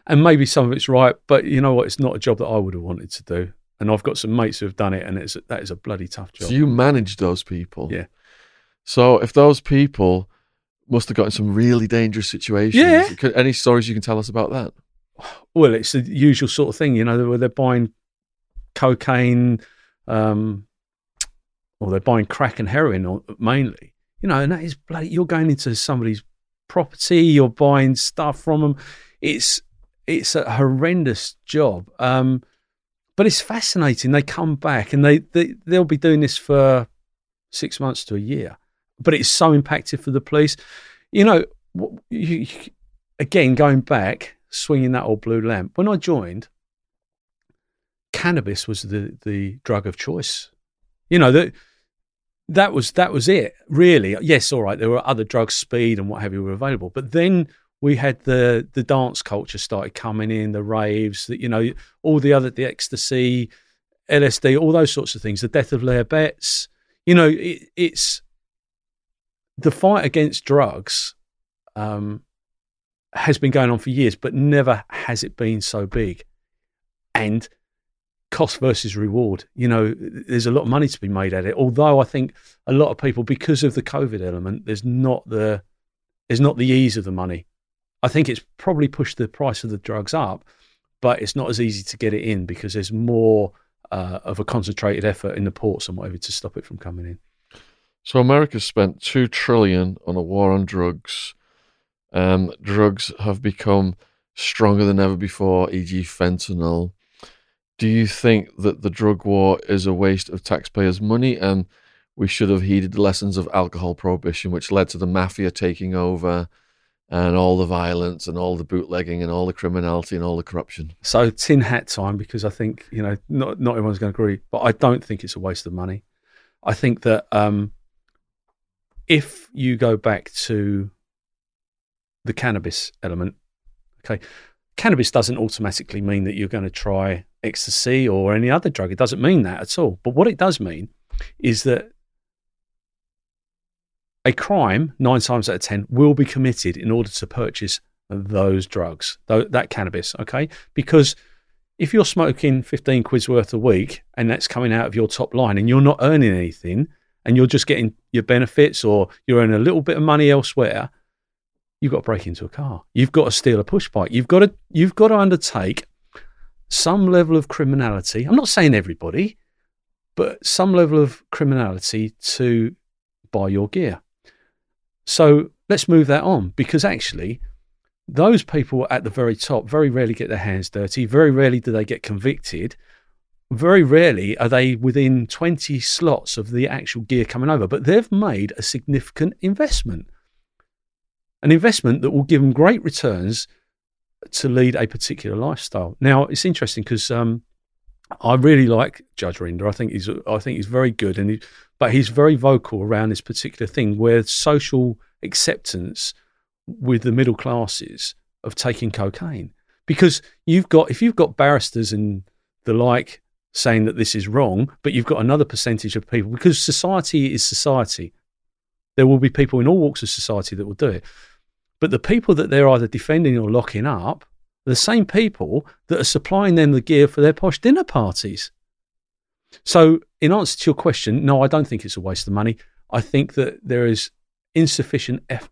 and maybe some of it's right, but you know what? It's not a job that I would have wanted to do. And I've got some mates who have done it, and it's that is a bloody tough job. So you managed those people. Yeah. So if those people must have gotten some really dangerous situations, yeah. Could, any stories you can tell us about that? Well, it's the usual sort of thing, you know, where they're buying cocaine, um, or they're buying crack and heroin mainly, you know, and that is bloody, you're going into somebody's property, you're buying stuff from them. It's, it's a horrendous job. Um, But it's fascinating. They come back and they, they, they'll be doing this for six months to a year. But it's so impactful for the police. You know, you, you, again, going back, swinging that old blue lamp. When I joined, cannabis was the, the drug of choice. You know, the, that was that was it, really. Yes, all right, there were other drugs, speed and what have you were available. But then we had the the dance culture started coming in, the raves, that, you know, all the other, the ecstasy, L S D, all those sorts of things, the death of Lair Betts. You know, it, it's the fight against drugs um, has been going on for years, but never has it been so big. And cost versus reward, you know, there's a lot of money to be made at it. Although I think a lot of people, because of the COVID element, there's not the there's not the ease of the money. I think it's probably pushed the price of the drugs up, but it's not as easy to get it in because there's more uh, of a concentrated effort in the ports and whatever to stop it from coming in. So America's spent two trillion dollars on a war on drugs. Um, drugs have become stronger than ever before, for example, fentanyl. Do you think that the drug war is a waste of taxpayers' money and we should have heeded the lessons of alcohol prohibition, which led to the mafia taking over and all the violence and all the bootlegging and all the criminality and all the corruption? So tin hat time, because I think, you know, not not everyone's going to agree, but I don't think it's a waste of money. I think that um, if you go back to the cannabis element, okay, cannabis doesn't automatically mean that you're going to try ecstasy or any other drug. It doesn't mean that at all. But what it does mean is that a crime, nine times out of ten, will be committed in order to purchase those drugs, that cannabis, okay? Because if you're smoking fifteen quid's worth a week and that's coming out of your top line and you're not earning anything and you're just getting your benefits or you're earning a little bit of money elsewhere, you've got to break into a car. You've got to steal a push bike. You've got to, you've got to undertake some level of criminality. I'm not saying everybody, but some level of criminality to buy your gear. So let's move that on, because actually those people at the very top very rarely get their hands dirty. Very rarely do they get convicted. Very rarely are they within twenty slots of the actual gear coming over, but they've made a significant investment, an investment that will give them great returns to lead a particular lifestyle. Now, it's interesting because um, I really like Judge Rinder. I think he's, I think he's very good, and he, but he's very vocal around this particular thing where social acceptance with the middle classes of taking cocaine, because you've got, if you've got barristers and the like saying that this is wrong, but you've got another percentage of people, because society is society. There will be people in all walks of society that will do it. But the people that they're either defending or locking up are the same people that are supplying them the gear for their posh dinner parties. So in answer to your question, no, I don't think it's a waste of money. I think that there is insufficient eff-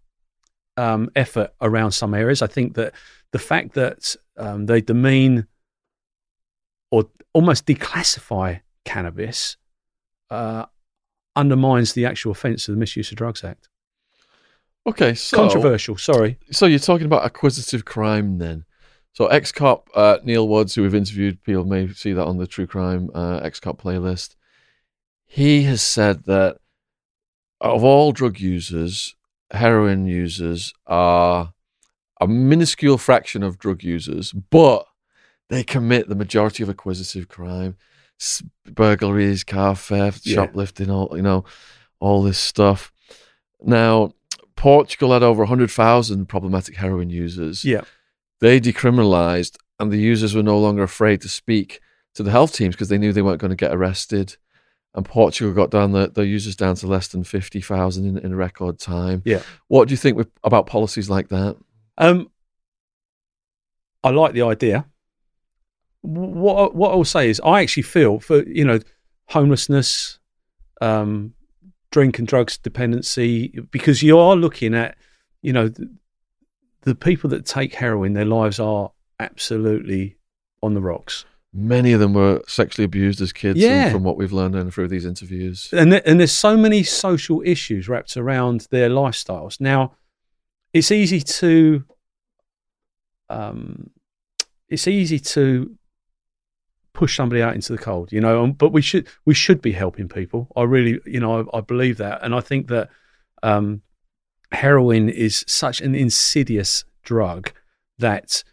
um, effort around some areas. I think that the fact that um, they demean or almost declassify cannabis uh, undermines the actual offence of the Misuse of Drugs Act. Okay, so... Controversial, sorry. So you're talking about acquisitive crime then. So ex-cop uh, Neil Woods, who we've interviewed, people may see that on the True Crime uh, ex-cop playlist, he has said that of all drug users, heroin users are a minuscule fraction of drug users, but they commit the majority of acquisitive crime, burglaries, car theft, yeah. shoplifting, all you know, all this stuff. Now... Portugal had over one hundred thousand problematic heroin users. Yeah. They decriminalized, and the users were no longer afraid to speak to the health teams because they knew they weren't going to get arrested. And Portugal got down the, their users down to less than fifty thousand in, in record time. Yeah. What do you think with, about policies like that? Um, I like the idea. What, what I'll say is I actually feel for, you know, homelessness, um, drink and drugs dependency, because you are looking at, you know, the, the people that take heroin, their lives are absolutely on the rocks. Many of them were sexually abused as kids, yeah. from what we've learned and through these interviews. And, th- and there's so many social issues wrapped around their lifestyles. Now, it's easy to, um, it's easy to push somebody out into the cold, you know, but we should we should be helping people. I really, you know, I, I believe that. And I think that um, heroin is such an insidious drug that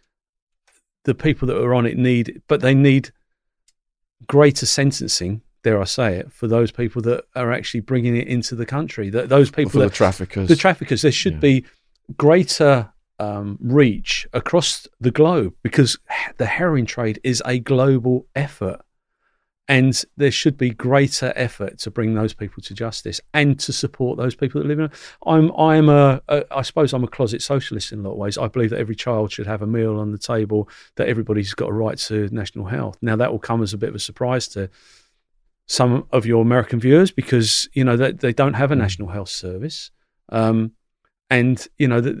the people that are on it need, but they need greater sentencing, dare I say it, for those people that are actually bringing it into the country. That those people, well, that, the traffickers. The traffickers, there should yeah. be greater Um, reach across the globe, because the heroin trade is a global effort, and there should be greater effort to bring those people to justice and to support those people that live in. I'm, I'm a, a, I suppose I'm a closet socialist in a lot of ways. I believe that every child should have a meal on the table, that everybody's got a right to national health. Now that will come as a bit of a surprise to some of your American viewers, because you know that they, they don't have a national health service, um, and you know that.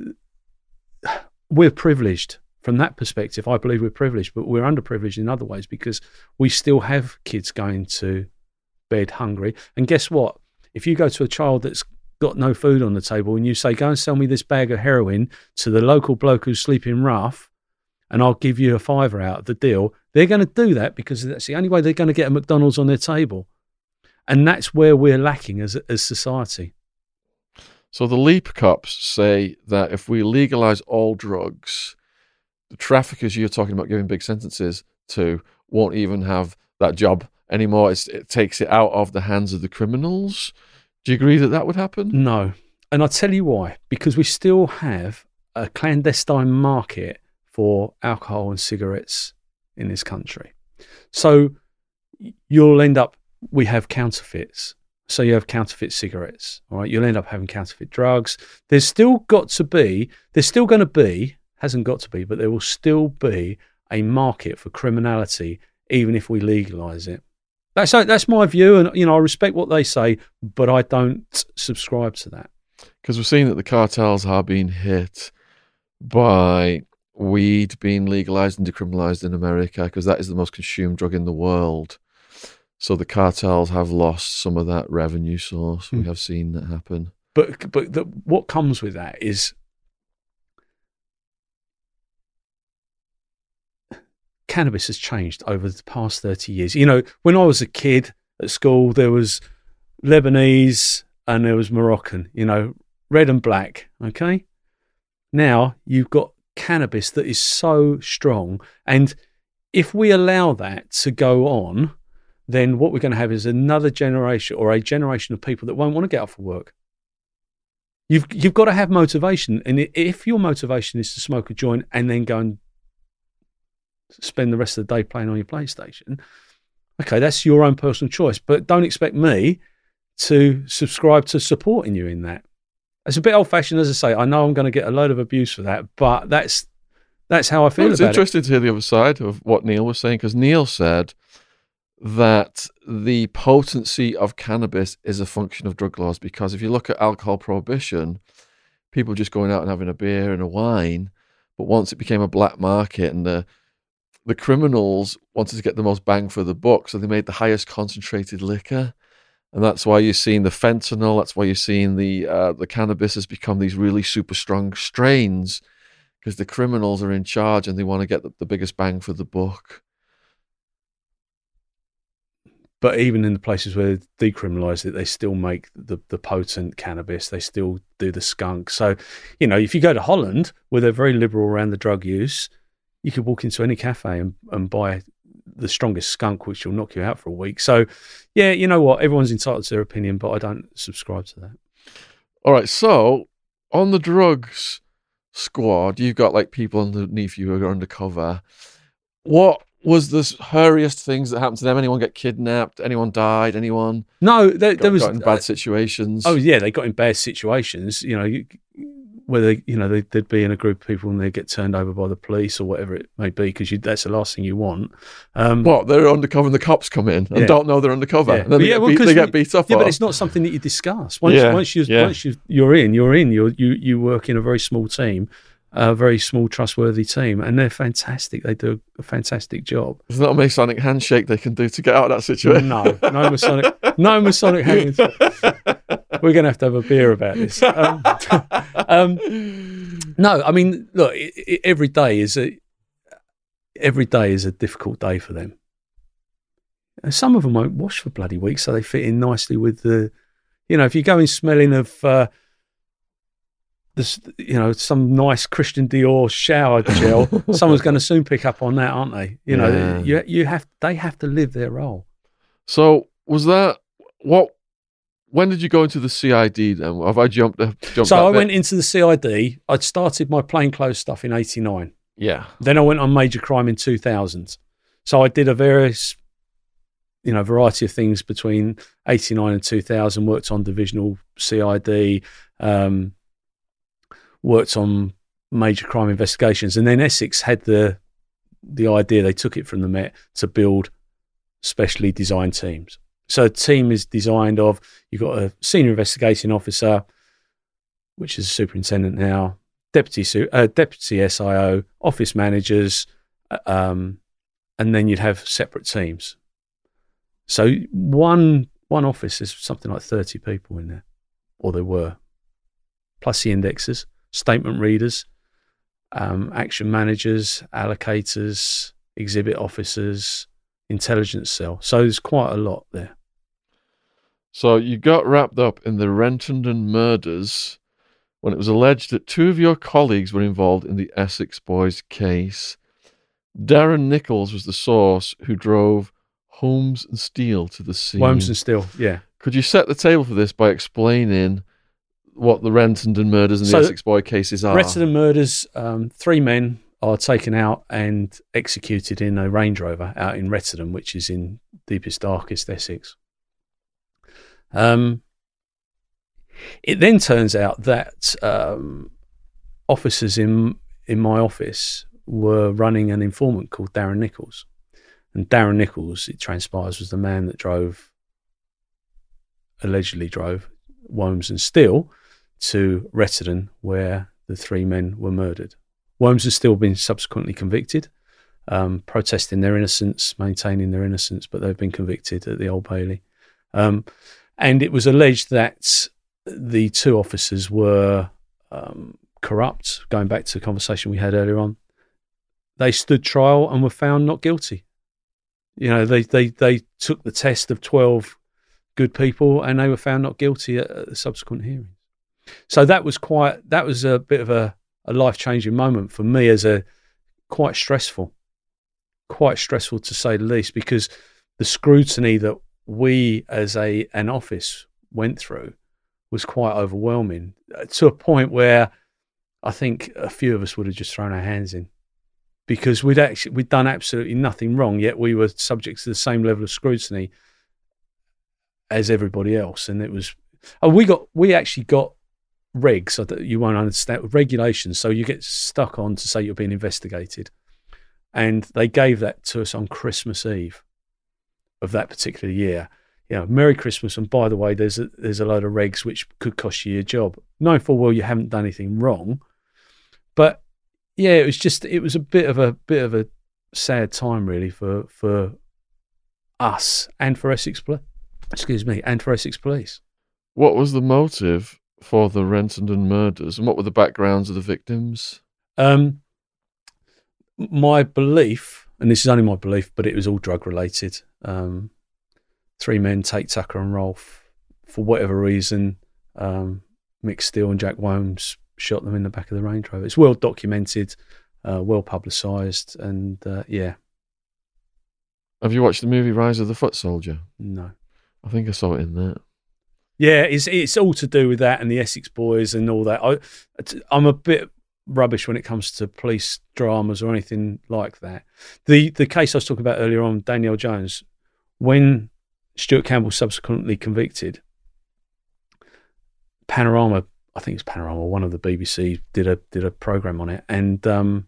We're privileged from that perspective. I believe we're privileged, but we're underprivileged in other ways because we still have kids going to bed hungry. And guess what? If you go to a child that's got no food on the table and you say, go and sell me this bag of heroin to the local bloke who's sleeping rough and I'll give you a fiver out of the deal, they're going to do that because that's the only way they're going to get a McDonald's on their table. And that's where we're lacking as as society. So the Leap cops say that if we legalise all drugs, the traffickers you're talking about giving big sentences to won't even have that job anymore. It's, it takes it out of the hands of the criminals. Do you agree that that would happen? No. And I'll tell you why. Because we still have a clandestine market for alcohol and cigarettes in this country. So you'll end up, we have counterfeits. So you have counterfeit cigarettes, all right? You'll end up having counterfeit drugs. There's still got to be, there's still going to be, hasn't got to be, but there will still be a market for criminality, even if we legalise it. That's that's my view, and you know I respect what they say, but I don't subscribe to that. Because we're seeing that the cartels are being hit by weed being legalized and decriminalized in America, because that is the most consumed drug in the world. So the cartels have lost some of that revenue source. Mm. We have seen that happen. But but the, what comes with that is, cannabis has changed over the past thirty years. You know, when I was a kid at school, there was Lebanese and there was Moroccan, you know, red and black, okay? Now you've got cannabis that is so strong. And if we allow that to go on, then what we're going to have is another generation or a generation of people that won't want to get up for work. You've you've got to have motivation. And if your motivation is to smoke a joint and then go and spend the rest of the day playing on your PlayStation, okay, that's your own personal choice. But don't expect me to subscribe to supporting you in that. It's a bit old-fashioned, as I say. I know I'm going to get a load of abuse for that, but that's that's how I feel well, it's about it. It's interesting to hear the other side of what Neil was saying, because Neil said that the potency of cannabis is a function of drug laws, because if you look at alcohol prohibition, people just going out and having a beer and a wine, but once it became a black market and the the criminals wanted to get the most bang for the buck, so they made the highest concentrated liquor. And that's why you're seeing the fentanyl, that's why you're seeing the uh, the cannabis has become these really super strong strains, because the criminals are in charge and they want to get the, the biggest bang for the buck. But even in the places where they decriminalise it, they still make the, the potent cannabis. They still do the skunk. So, you know, if you go to Holland, where they're very liberal around the drug use, you could walk into any cafe and, and buy the strongest skunk, which will knock you out for a week. So, yeah, you know what? Everyone's entitled to their opinion, but I don't subscribe to that. All right. So on the drugs squad, you've got like people underneath you who are undercover. What was the hurriest things that happened to them? Anyone get kidnapped? Anyone died? Anyone? No, there, got, there was got in bad uh, situations. Oh yeah, they got in bad situations. You know, you, where they, you know, they, they'd be in a group of people and they get turned over by the police or whatever it may be, because that's the last thing you want. Um, what they're undercover, and the cops come in and yeah. don't know they're undercover. Yeah. And then they, yeah, get well, beat, they get beat up. Yeah, off. But it's not something that you discuss. Once, yeah. once you, yeah. once you, you're in, you're in. You're, you you work in a very small team. A very small, trustworthy team, and they're fantastic. They do a fantastic job. There's not a Masonic handshake they can do to get out of that situation. No, no Masonic, no Masonic handshake. We're going to have to have a beer about this. Um, um, no, I mean, look, it, it, every day is a every day is a difficult day for them. And some of them won't wash for bloody weeks, so they fit in nicely with the, you know, if you go in smelling of. Uh, This, you know, some nice Christian Dior shower gel. Someone's going to soon pick up on that, aren't they? You know, yeah. you you have they have to live their role. So was that what? When did you go into the C I D then? Have I jumped? jumped so I bit? went into the C I D. I'd started my plainclothes stuff in eighty-nine. Yeah. Then I went on major crime in two thousand. So I did a various, you know, variety of things between eighty-nine and two thousand. Worked on divisional C I D. Um, worked on major crime investigations. And then Essex had the the idea, they took it from the Met, to build specially designed teams. So a team is designed of, you've got a senior investigating officer, which is a superintendent now, deputy uh, deputy S I O, office managers, um, and then you'd have separate teams. So one one office is something like thirty people in there, or there were, plus the indexers, statement readers, um, action managers, allocators, exhibit officers, intelligence cell. So there's quite a lot there. So you got wrapped up in the Rettendon murders when it was alleged that two of your colleagues were involved in the Essex Boys case. Darren Nichols was the source who drove Whomes and Steel to the scene. Whomes and Steel, yeah. Could you set the table for this by explaining what the Rettendon murders and the so Essex Boy cases are? Rettendon murders, um, three men are taken out and executed in a Range Rover out in Rettendon, which is in deepest, darkest Essex. Um, it then turns out that um, officers in in my office were running an informant called Darren Nichols. And Darren Nichols, it transpires, was the man that drove, allegedly drove, Whomes and Steel to Rettendon, where the three men were murdered. Whomes has still been subsequently convicted, um, protesting their innocence, maintaining their innocence, but they've been convicted at the Old Bailey. Um, and it was alleged that the two officers were um, corrupt, going back to the conversation we had earlier on. They stood trial and were found not guilty. You know, they, they, they took the test of twelve good people and they were found not guilty at, at the subsequent hearings. So that was quite, that was a bit of a, a life-changing moment for me, as a quite stressful, quite stressful to say the least, because the scrutiny that we as a an office went through was quite overwhelming, to a point where I think a few of us would have just thrown our hands in, because we'd actually, we'd done absolutely nothing wrong, yet we were subject to the same level of scrutiny as everybody else. And it was, oh, we got, we actually got regs, so that you won't understand, regulations. So you get stuck on to say you're being investigated. And they gave that to us on Christmas Eve of that particular year. You know, Merry Christmas. And by the way, there's a, there's a load of regs which could cost you your job. Knowing full well you haven't done anything wrong. But yeah, it was just, it was a bit of a bit of a sad time really for, for us and for Essex Police. Excuse me, and for Essex Police. What was the motive for the Rettendon murders, and what were the backgrounds of the victims? Um, my belief, and this is only my belief, but it was all drug related. Um, three men, Tate, Tucker and Rolfe, for whatever reason, um, Mick Steel and Jack Whomes shot them in the back of the Range Rover. It's well documented, uh, well publicised, and uh, yeah. Have you watched the movie Rise of the Foot Soldier? No. I think I saw it in that. Yeah, it's it's all to do with that and the Essex Boys and all that. I, I'm a bit rubbish when it comes to police dramas or anything like that. The the case I was talking about earlier on, Danielle Jones, when Stuart Campbell subsequently convicted, Panorama, I think it's Panorama, one of the B B C did a did a programme on it, and um,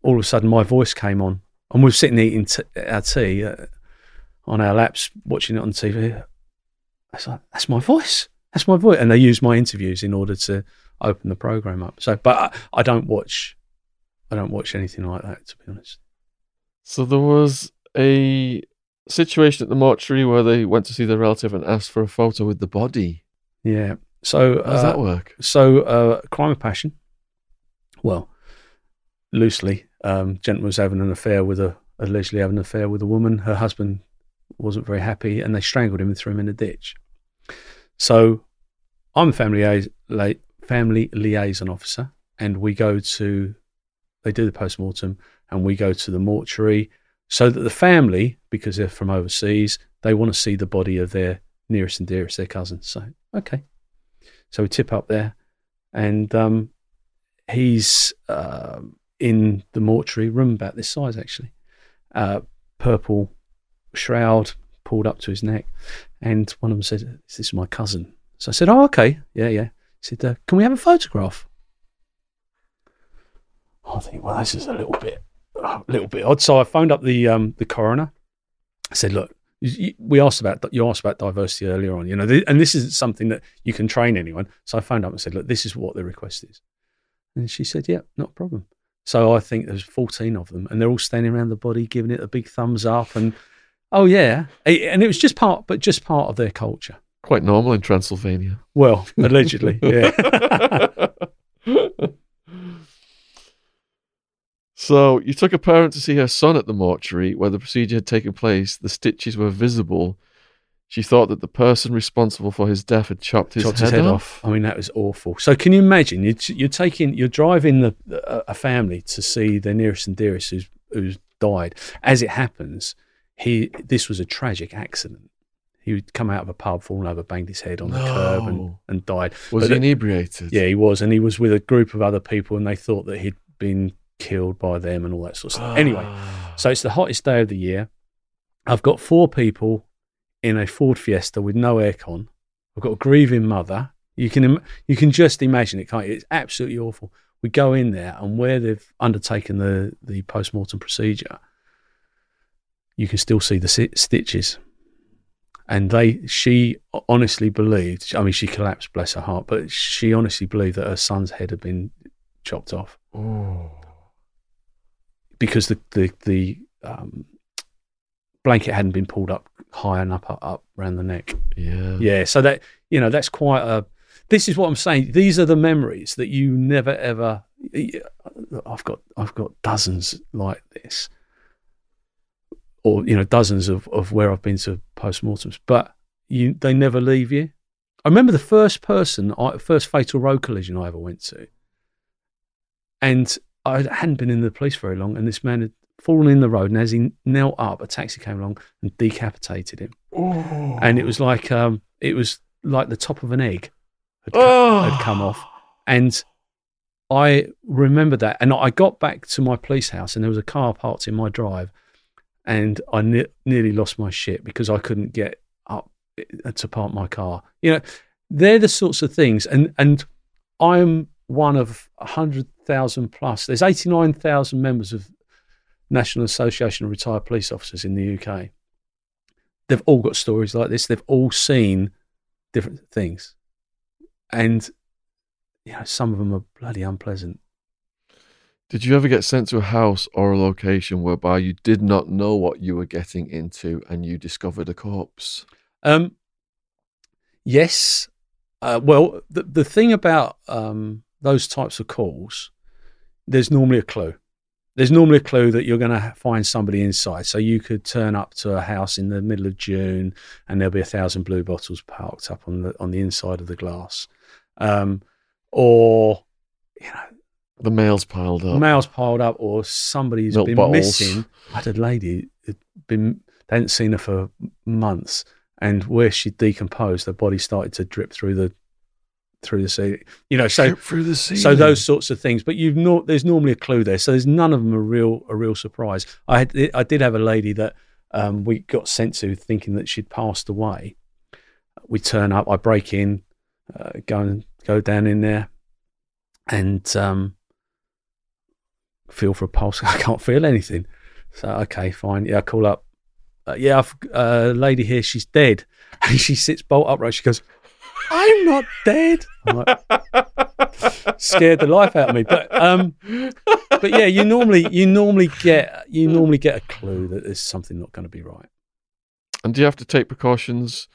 All of a sudden, my voice came on, and we were sitting eating t- our tea uh, on our laps, watching it on T V. I was like, "That's my voice. That's my voice." And they used my interviews in order to open the program up. So, but I, I don't watch, I don't watch anything like that, to be honest. So there was a situation at the mortuary where they went to see their relative and asked for a photo with the body. Yeah. So how does uh, that work? So, uh, crime of passion. Well, loosely. Um, gentleman was having an affair with a allegedly having an affair with a woman. Her husband wasn't very happy, and they strangled him and threw him in a ditch. So I'm a family lia- la- family liaison officer, and we go to they do the post mortem, and we go to the mortuary so that the family, because they're from overseas, they want to see the body of their nearest and dearest, their cousins. So okay, so we tip up there, and um, he's. Uh, in the mortuary room, about this size actually, uh, purple shroud pulled up to his neck, and one of them said, "This is my cousin." So I said, "Oh, okay, yeah, yeah." He said, uh, "Can we have a photograph?" I think, well, this is a little bit, a little bit odd. So I phoned up the um, the coroner. I said, "Look, you, we asked about you asked about diversity earlier on, you know, th- and this isn't something that you can train anyone." So I phoned up and said, "Look, this is what the request is," and she said, "Yeah, not a problem." So I think there's fourteen of them, and they're all standing around the body, giving it a big thumbs up, and oh yeah, and it was just part, but just part of their culture. Quite normal in Transylvania. Well, allegedly, yeah. So you took a parent to see her son at the mortuary where the procedure had taken place. The stitches were visible. She thought that the person responsible for his death had chopped his, chopped head, his head off. I mean, that was awful. So can you imagine? You're, you're taking, you're driving the, a family to see their nearest and dearest who's, who's died. As it happens, he this was a tragic accident. He would come out of a pub, fallen over, banged his head on no. the curb and, and died. Was but he inebriated? Yeah, he was. And he was with a group of other people and they thought that he'd been killed by them and all that sort of stuff. Ah. Anyway, so it's the hottest day of the year. I've got four people in a Ford Fiesta with no aircon. I've got a grieving mother. You can im- you can just imagine it, can't you? It's absolutely awful. We go in there and where they've undertaken the, the post-mortem procedure, you can still see the si- stitches. And they, she honestly believed, I mean, she collapsed, bless her heart, but she honestly believed that her son's head had been chopped off. Ooh. Because the the, the um, blanket hadn't been pulled up high and up, up, up around the neck. Yeah. Yeah, so that, you know, that's quite a, this is what I'm saying. These are the memories that you never ever, I've got I've got dozens like this. Or, you know, dozens of, of where I've been to post-mortems, but you they never leave you. I remember the first person, I, first fatal road collision I ever went to, and I hadn't been in the police very long, and this man had fallen in the road, and as he knelt up, a taxi came along and decapitated him. Ooh. And it was like um, it was like the top of an egg had, oh. come, had come off, and I remember that. And I got back to my police house, and there was a car parked in my drive. And I ne- nearly lost my shit because I couldn't get up to park my car. You know, they're the sorts of things. And and I'm one of one hundred thousand plus. There's eighty-nine thousand members of National Association of Retired Police Officers in the U K. They've all got stories like this. They've all seen different things. And, you know, some of them are bloody unpleasant. Did you ever get sent to a house or a location whereby you did not know what you were getting into and you discovered a corpse? Um, yes. Uh, well, the, the thing about um, those types of calls, there's normally a clue. There's normally a clue that you're going to find somebody inside. So you could turn up to a house in the middle of June and there'll be a thousand blue bottles parked up on the on the inside of the glass. Um, or, you know, the mail's piled up. The mail's piled up, or somebody's Milk been bottles. Missing. I had a lady had been, they hadn't seen her for months, and where she decomposed, her body started to drip through the through the sea. You know, so drip through the sea. So those sorts of things. But you've not. There's normally a clue there. So there's none of them a real a real surprise. I had, I did have a lady that um, we got sent to thinking that she'd passed away. We turn up. I break in, uh, go and go down in there, and. Um, feel for a pulse. I can't feel anything. So, okay, fine. Yeah, I call up. Uh, yeah, a uh, lady here, she's dead. And she sits bolt upright. She goes, I'm not dead. I'm like, scared the life out of me. But um, but yeah, you normally you normally get you normally get a clue that there's something not going to be right. And do you have to take precautions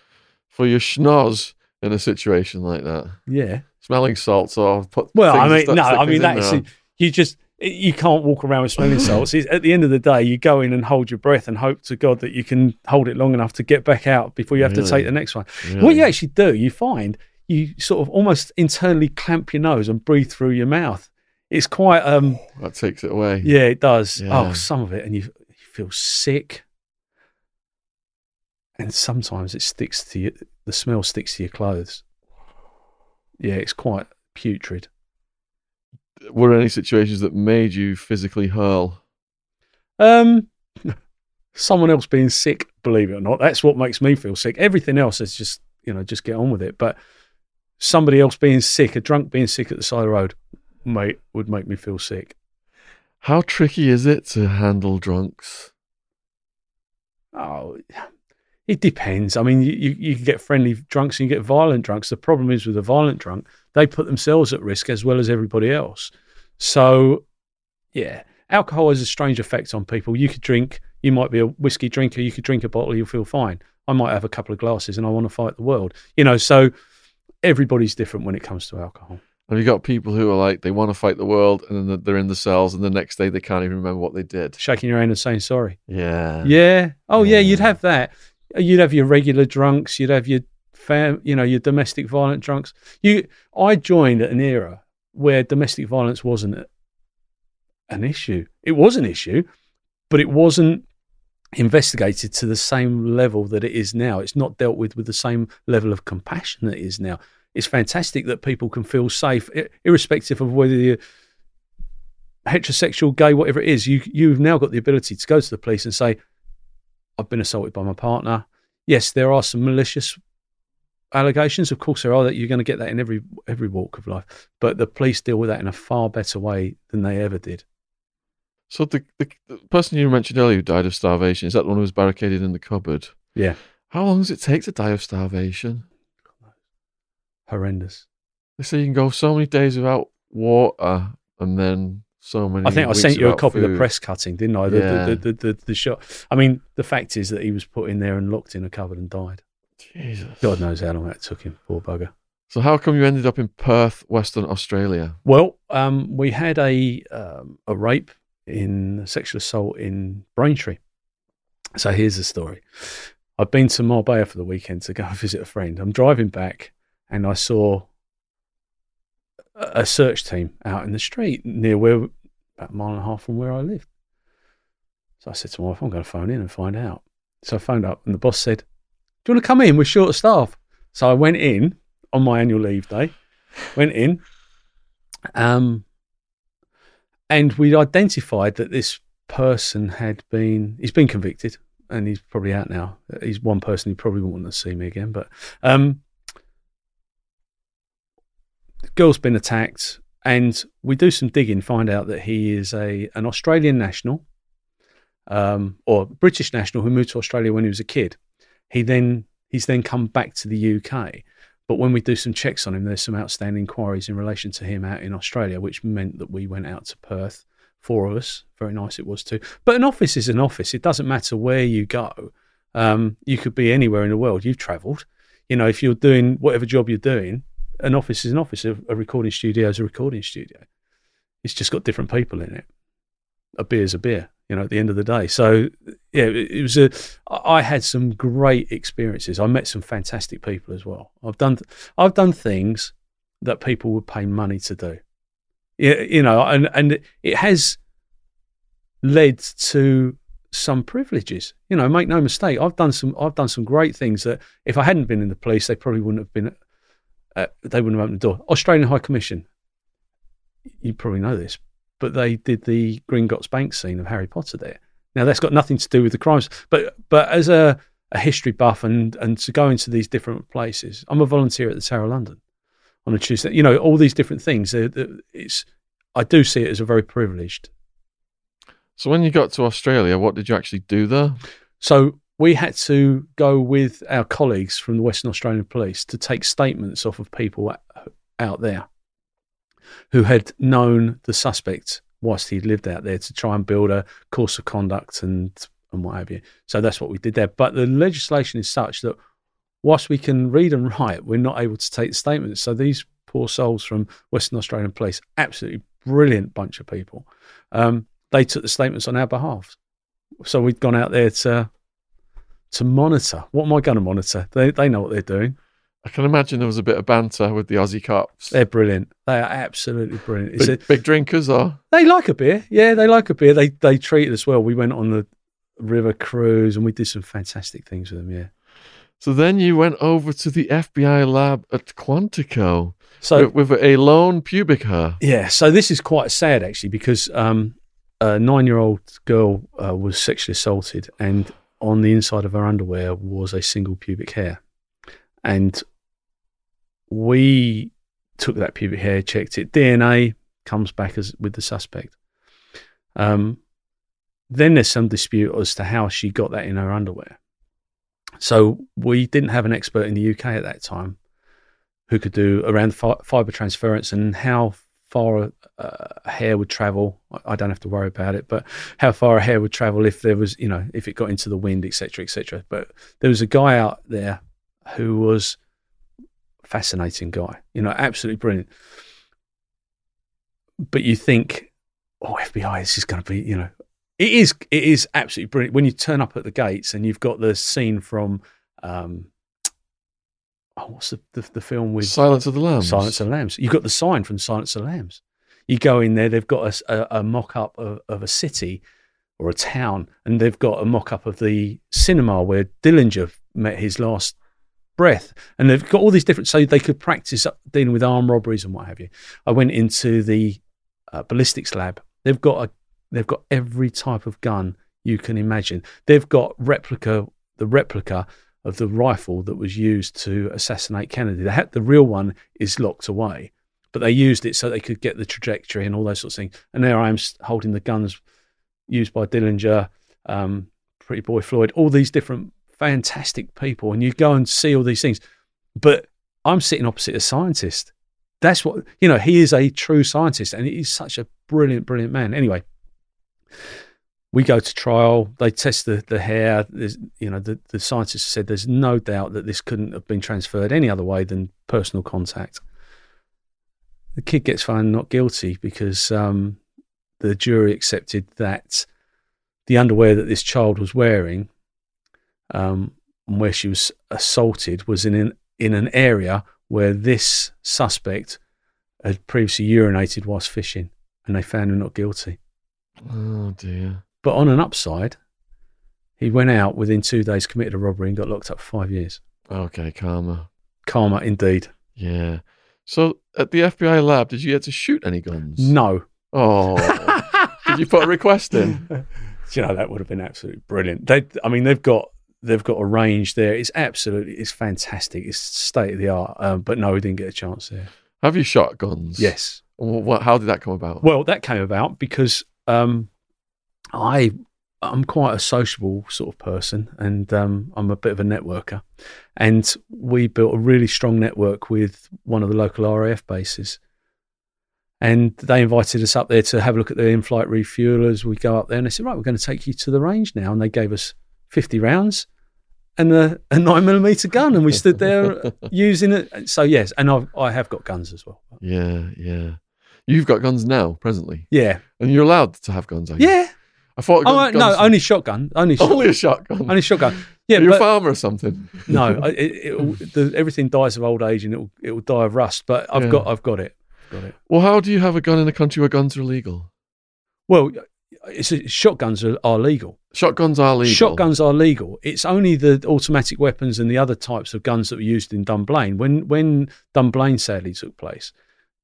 for your schnoz in a situation like that? Yeah, smelling salts or put. Well, I mean, no, I mean that's you just. You can't walk around with smelling salts. At the end of the day, you go in and hold your breath and hope to God that you can hold it long enough to get back out before you have really? to take the next one. Really? What you actually do, you find you sort of almost internally clamp your nose and breathe through your mouth. It's quite... um That takes it away. Yeah, it does. Yeah. Oh, some of it. And you, you feel sick. And sometimes it sticks to you. The smell sticks to your clothes. Yeah, it's quite putrid. Were there any situations that made you physically hurl? Um, someone else being sick, believe it or not, that's what makes me feel sick. Everything else is just, you know, just get on with it. But somebody else being sick, a drunk being sick at the side of the road, mate, would make me feel sick. How tricky is it to handle drunks? Oh, it depends. I mean, you, you, you can get friendly drunks and you get violent drunks. The problem is with a violent drunk, they put themselves at risk as well as everybody else. So, yeah, alcohol has a strange effect on people. You could drink, you might be a whiskey drinker, you could drink a bottle, you'll feel fine. I might have a couple of glasses and I want to fight the world. You know, so everybody's different when it comes to alcohol. And you got people who are like, they want to fight the world, and then they're in the cells, and the next day they can't even remember what they did. Shaking your hand and saying sorry. Yeah. Yeah. Oh, yeah, yeah you'd have that. You'd have your regular drunks. You'd have your, fam, you know, your domestic violent drunks. You, I joined at an era where domestic violence wasn't an issue. It was an issue, but it wasn't investigated to the same level that it is now. It's not dealt with with the same level of compassion that it is now. It's fantastic that people can feel safe, irrespective of whether you're heterosexual, gay, whatever it is. You, you've now got the ability to go to the police and say, I've been assaulted by my partner. Yes, there are some malicious allegations. Of course there are. That you're going to get that in every every walk of life. But the police deal with that in a far better way than they ever did. So the, the, the person you mentioned earlier who died of starvation, is that the one who was barricaded in the cupboard? Yeah. How long does it take to die of starvation? Horrendous. They say you can go so many days without water, and then so many. I think I sent you a copy food. of the press cutting, didn't I? The, yeah. the, the, the, the, the shot. I mean, the fact is that he was put in there and locked in a cupboard and died. Jesus. God knows how long that took him, poor bugger. So how come you ended up in Perth, Western Australia? Well, um, we had a um, a rape in sexual assault in Braintree. So here's the story. I've been to Marbella for the weekend to go and visit a friend. I'm driving back. And I saw a search team out in the street near where, about a mile and a half from where I lived. So I said to my wife, I'm going to phone in and find out. So I phoned up and the boss said, do you want to come in? We're short of staff. So I went in on my annual leave day, went in, um, and we identified that this person had been, he's been convicted and he's probably out now. He's one person who probably won't want to see me again, but... Um, The girl's been attacked, and we do some digging, find out that he is a an Australian national um, or British national who moved to Australia when he was a kid. He then He's then come back to the U K. But when we do some checks on him, there's some outstanding inquiries in relation to him out in Australia, which meant that we went out to Perth, four of us. Very nice it was too. But an office is an office. It doesn't matter where you go. Um, you could be anywhere in the world. You've travelled. You know, if you're doing whatever job you're doing, an office is an office. A recording studio is a recording studio. It's just got different people in it. A beer is a beer, you know, at the end of the day. So, yeah, it was a, I had some great experiences. I met some fantastic people as well. I've done, I've done things that people would pay money to do. You know, and, and it has led to some privileges. You know, make no mistake. I've done some, I've done some great things that if I hadn't been in the police, they probably wouldn't have been, Uh, they wouldn't have opened the door. Australian High Commission, you probably know this, but they did the Gringotts Bank scene of Harry Potter there. Now, that's got nothing to do with the crimes, but but as a, a history buff and, and to go into these different places, I'm a volunteer at the Tower of London on a Tuesday. You know, all these different things. It's I do see it as a very privileged. So when you got to Australia, what did you actually do there? So... we had to go with our colleagues from the Western Australian Police to take statements off of people out there who had known the suspect whilst he'd lived out there to try and build a course of conduct and, and what have you. So that's what we did there. But the legislation is such that whilst we can read and write, we're not able to take the statements. So these poor souls from Western Australian Police, absolutely brilliant bunch of people, um, they took the statements on our behalf. So we'd gone out there to... to monitor. What am I going to monitor? They they know what they're doing. I can imagine there was a bit of banter with the Aussie cops. They're brilliant. They are absolutely brilliant. Big, it, big drinkers are? They like a beer. Yeah, they like a beer. They they treat us well. We went on the river cruise and we did some fantastic things with them, yeah. So then you went over to the F B I lab at Quantico so, with, with a lone pubic hair. Yeah, so this is quite sad actually because um, a nine-year-old girl uh, was sexually assaulted and on the inside of her underwear was a single pubic hair. And we took that pubic hair, checked it. D N A comes back as with the suspect. Um, then there's some dispute as to how she got that in her underwear. So we didn't have an expert in the U K at that time who could do around fi- fibre transference and how far a uh, hair would travel. I don't have to worry about it, but how far a hair would travel if there was, you know, if it got into the wind, et cetera, et cetera. But there was a guy out there who was a fascinating guy, you know, absolutely brilliant. but you think, oh, F B I, it's just going to be, you know, it is, it is absolutely brilliant. When you turn up at the gates and you've got the scene from, um, oh, what's the, the, the film with? Silence of the Lambs. Silence of the Lambs. You've got the sign from Silence of the Lambs. You go in there, they've got a, a, a mock-up of, of a city or a town, and they've got a mock-up of the cinema where Dillinger met his last breath, and they've got all these different, so they could practice dealing with armed robberies and what have you. I went into the uh, ballistics lab. They've got a, they've got every type of gun you can imagine. They've got replica, the replica of the rifle that was used to assassinate Kennedy. They had, the real one is locked away, but they used it so they could get the trajectory and all those sorts of things. And there I am holding the guns used by Dillinger, um, Pretty Boy Floyd, all these different fantastic people, and you go and see all these things, but I'm sitting opposite a scientist. That's what, you know, he is a true scientist, and he's such a brilliant brilliant man. Anyway, we go to trial, they test the, the hair. There's, you know, the, the scientist said there's no doubt that this couldn't have been transferred any other way than personal contact. The kid gets found not guilty because um the jury accepted that the underwear that this child was wearing, Um, where she was assaulted, was in an, in an area where this suspect had previously urinated whilst fishing, and they found him not guilty. Oh dear. But on an upside, he went out within two days, committed a robbery, and got locked up for five years. Okay, karma. Karma indeed. Yeah. So at the F B I lab, did you get to shoot any guns? No. Oh. Did you put a request in? Do you know, that would have been absolutely brilliant. They, I mean, they've got They've got a range there. It's absolutely, it's fantastic. It's state of the art. Um, but no, we didn't get a chance there. Have you shot guns? Yes. Well, how did that come about? Well, that came about because um, I, I'm quite a sociable sort of person, and um, I'm a bit of a networker. And we built a really strong network with one of the local R A F bases. And they invited us up there to have a look at the in-flight refuelers. We go up there and they said, right, we're going to take you to the range now. And they gave us fifty rounds and a, a nine millimeter gun, and we stood there using it. So yes, and I've, I have got guns as well. Yeah, yeah. You've got guns now, presently. Yeah, and you're allowed to have guns, are you? Yeah. I thought. Gun, oh guns no, were... only shotgun. Only shotgun. Only a shotgun. Only shotgun. Yeah, you're but, a farmer or something. No, it, it, the, everything dies of old age, and it will it will die of rust. But I've yeah. got I've got it. Got it. Well, how do you have a gun in a country where guns are illegal? Well, it's a, shotguns are, are legal. Shotguns are legal. Shotguns are legal. It's only the automatic weapons and the other types of guns that were used in Dunblane. When when Dunblane sadly took place,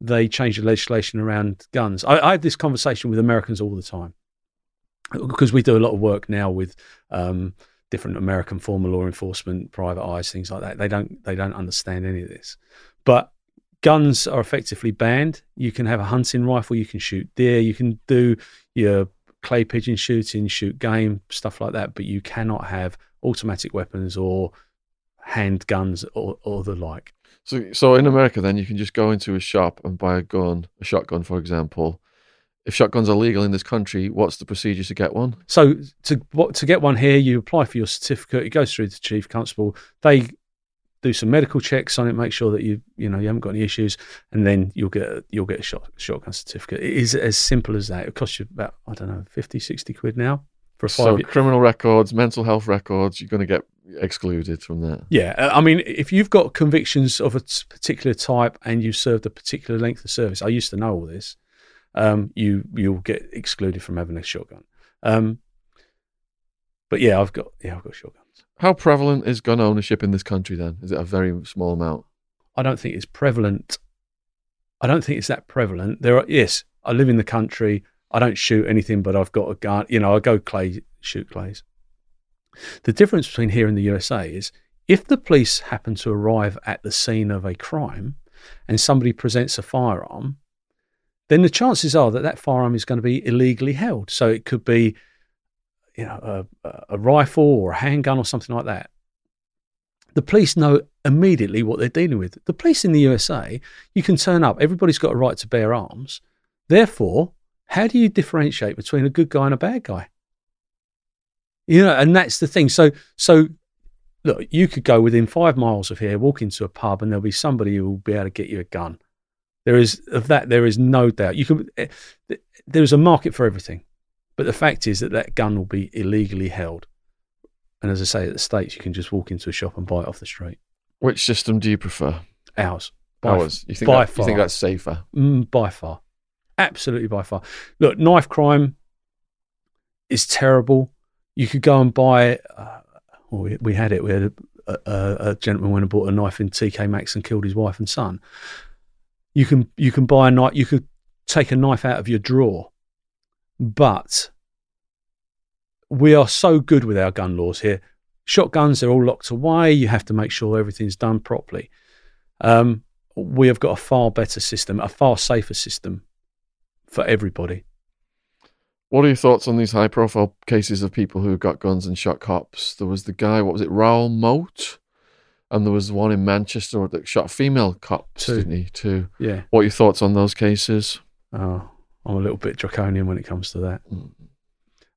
they changed the legislation around guns. I, I have this conversation with Americans all the time because we do a lot of work now with um, different American former law enforcement, private eyes, things like that. They don't they don't understand any of this, but guns are effectively banned. You can have a hunting rifle. You can shoot deer. You can do your clay pigeon shooting, shoot game, stuff like that, but you cannot have automatic weapons or handguns or, or the like. So so in America then you can just go into a shop and buy a gun, a shotgun for example. If shotguns are legal in this country, what's the procedure to get one? So to what, to get one here, you apply for your certificate, it goes through the chief constable, they do some medical checks on it, make sure that you you know you haven't got any issues, and then you'll get you'll get a shot, shotgun certificate. It is as simple as that. It costs you about, I don't know, fifty, sixty quid now for a five. So year. Criminal records, mental health records, you're going to get excluded from that. Yeah, I mean, if you've got convictions of a particular type and you served a particular length of service, I used to know all this. Um, you you'll get excluded from having a shotgun. Um, but yeah, I've got yeah I've got a shotgun. How prevalent is gun ownership in this country then? Is it a very small amount? I don't think it's prevalent. I don't think it's that prevalent. There are, yes, I live in the country. I don't shoot anything, but I've got a gun. You know, I go clay, shoot clays. The difference between here and the U S A is if the police happen to arrive at the scene of a crime and somebody presents a firearm, then the chances are that that firearm is going to be illegally held. So it could be, you know, a, a rifle or a handgun or something like that. The police know immediately what they're dealing with. The police in the U S A, you can turn up. Everybody's got a right to bear arms. Therefore, how do you differentiate between a good guy and a bad guy? You know, and that's the thing. So, so look, you could go within five miles of here, walk into a pub, and there'll be somebody who will be able to get you a gun. There is of that. There is no doubt. You can. There is a market for everything, but the fact is that that gun will be illegally held. And as I say, at the States, you can just walk into a shop and buy it off the street. Which system do you prefer? Ours. By Ours. You think, by that, far. You think that's safer? Mm, by far. Absolutely by far. Look, knife crime is terrible. You could go and buy... Uh, well, we, we had it. We had a, a, a gentleman went and bought a knife in T K Maxx and killed his wife and son. You can you can buy a knife... You could take a knife out of your drawer, but... We are so good with our gun laws here. Shotguns, they're all locked away. You have to make sure everything's done properly. Um, we have got a far better system, a far safer system for everybody. What are your thoughts on these high-profile cases of people who got guns and shot cops? There was the guy, what was it, Raoul Moat? And there was one in Manchester that shot female cops, Two. didn't he? Two. Yeah. What are your thoughts on those cases? Oh, I'm a little bit draconian when it comes to that. Mm.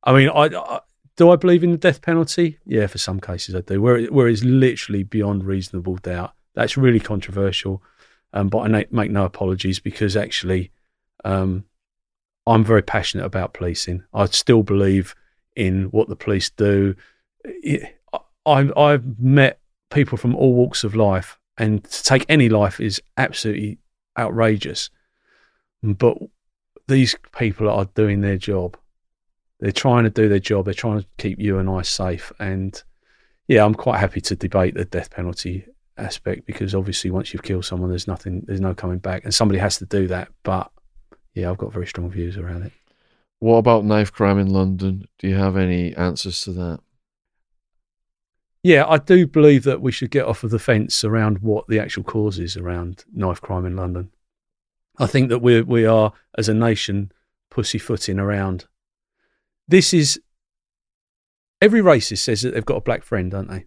I mean, I, I, do I believe in the death penalty? Yeah, for some cases I do, where, it, where it's literally beyond reasonable doubt. That's really controversial, um, but I na- make no apologies because actually um, I'm very passionate about policing. I still believe in what the police do. It, I, I've met people from all walks of life, and to take any life is absolutely outrageous. But these people are doing their job. They're trying to do their job. They're trying to keep you and I safe. And yeah, I'm quite happy to debate the death penalty aspect because obviously once you've killed someone, there's nothing, there's no coming back, and somebody has to do that. But yeah, I've got very strong views around it. What about knife crime in London? Do you have any answers to that? Yeah, I do believe that we should get off of the fence around what the actual cause is around knife crime in London. I think that we we are, as a nation, pussyfooting around. This is, every racist says that they've got a black friend, don't they?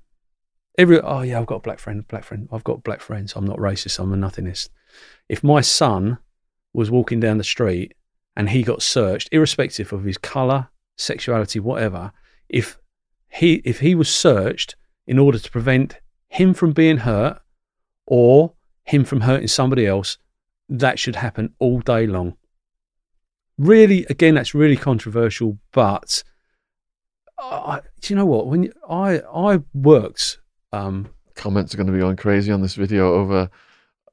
Every, oh yeah, I've got a black friend, black friend. I've got black friends. I'm not racist. I'm a nothingist. If my son was walking down the street and he got searched, irrespective of his colour, sexuality, whatever, if he, if he was searched in order to prevent him from being hurt or him from hurting somebody else, that should happen all day long. Really, again, that's really controversial, but I, do you know what? When you, I I worked, um, comments are going to be going crazy on this video over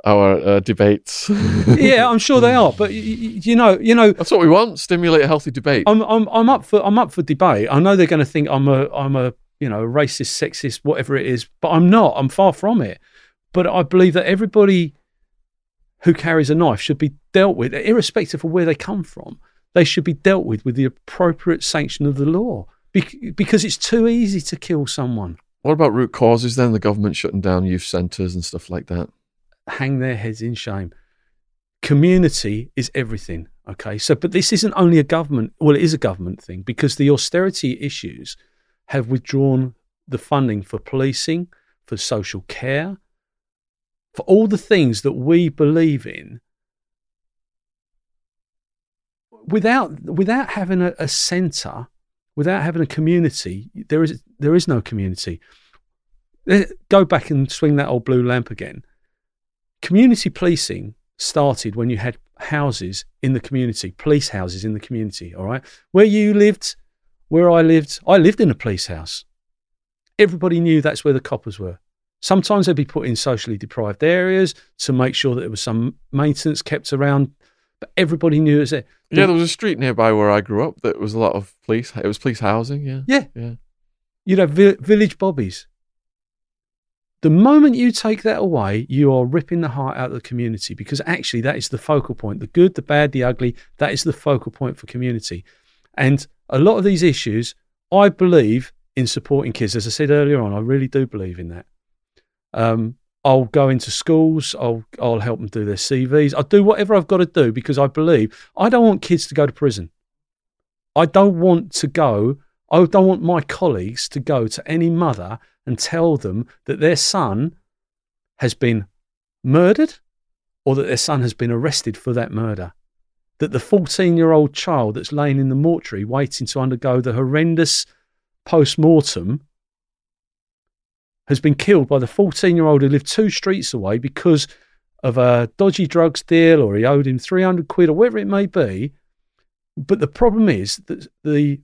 our uh, debates. Yeah, I'm sure they are. But y- y- you know, you know, that's what we want: stimulate a healthy debate. I'm I'm I'm up for I'm up for debate. I know they're going to think I'm a I'm a you know racist, sexist, whatever it is, but I'm not. I'm far from it. But I believe that everybody who carries a knife should be dealt with, irrespective of where they come from. They should be dealt with with the appropriate sanction of the law Be- because it's too easy to kill someone. What about root causes then? The government shutting down youth centres and stuff like that? Hang their heads in shame. Community is everything, okay? So, but this isn't only a government, well, it is a government thing because the austerity issues have withdrawn the funding for policing, for social care, for all the things that we believe in, without without having a, a centre, without having a community, there is there is no community. Go back and swing that old blue lamp again. Community policing started when you had houses in the community, police houses in the community, all right? Where you lived, where I lived, I lived in a police house. Everybody knew that's where the coppers were. Sometimes they'd be put in socially deprived areas to make sure that there was some maintenance kept around, but everybody knew it was there. Yeah, there was a street nearby where I grew up that was a lot of police. It was police housing, yeah. Yeah. yeah. You'd have vi- village bobbies. The moment you take that away, you are ripping the heart out of the community because actually that is the focal point. The good, the bad, the ugly, that is the focal point for community. And a lot of these issues, I believe in supporting kids. As I said earlier on, I really do believe in that. Um, I'll go into schools, I'll I'll help them do their C Vs, I'll do whatever I've got to do because I believe, I don't want kids to go to prison. I don't want to go, I don't want my colleagues to go to any mother and tell them that their son has been murdered or that their son has been arrested for that murder. That the fourteen-year-old child that's laying in the mortuary waiting to undergo the horrendous post-mortem has been killed by the fourteen-year-old who lived two streets away because of a dodgy drugs deal, or he owed him three hundred quid or whatever it may be. But the problem is that the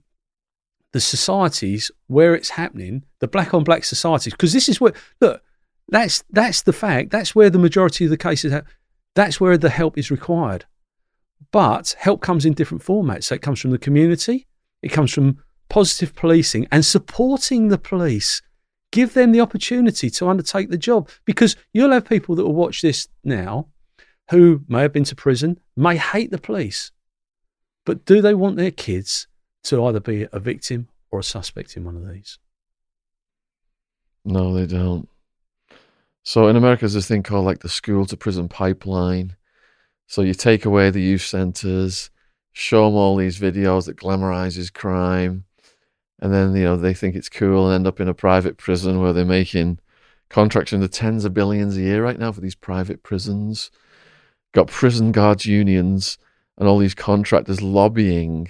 the societies where it's happening, the black on black societies, because this is where, look, that's that's the fact, that's where the majority of the cases, that's where the help is required. But help comes in different formats. So it comes from the community, it comes from positive policing and supporting the police. Give them the opportunity to undertake the job, because you'll have people that will watch this now who may have been to prison, may hate the police, but do they want their kids to either be a victim or a suspect in one of these? No, they don't. So in America, there's this thing called like the school to prison pipeline. So you take away the youth centres, show them all these videos that glamorizes crime. And then, you know, they think it's cool and end up in a private prison where they're making contracts in the tens of billions a year right now for these private prisons. Got prison guards unions and all these contractors lobbying,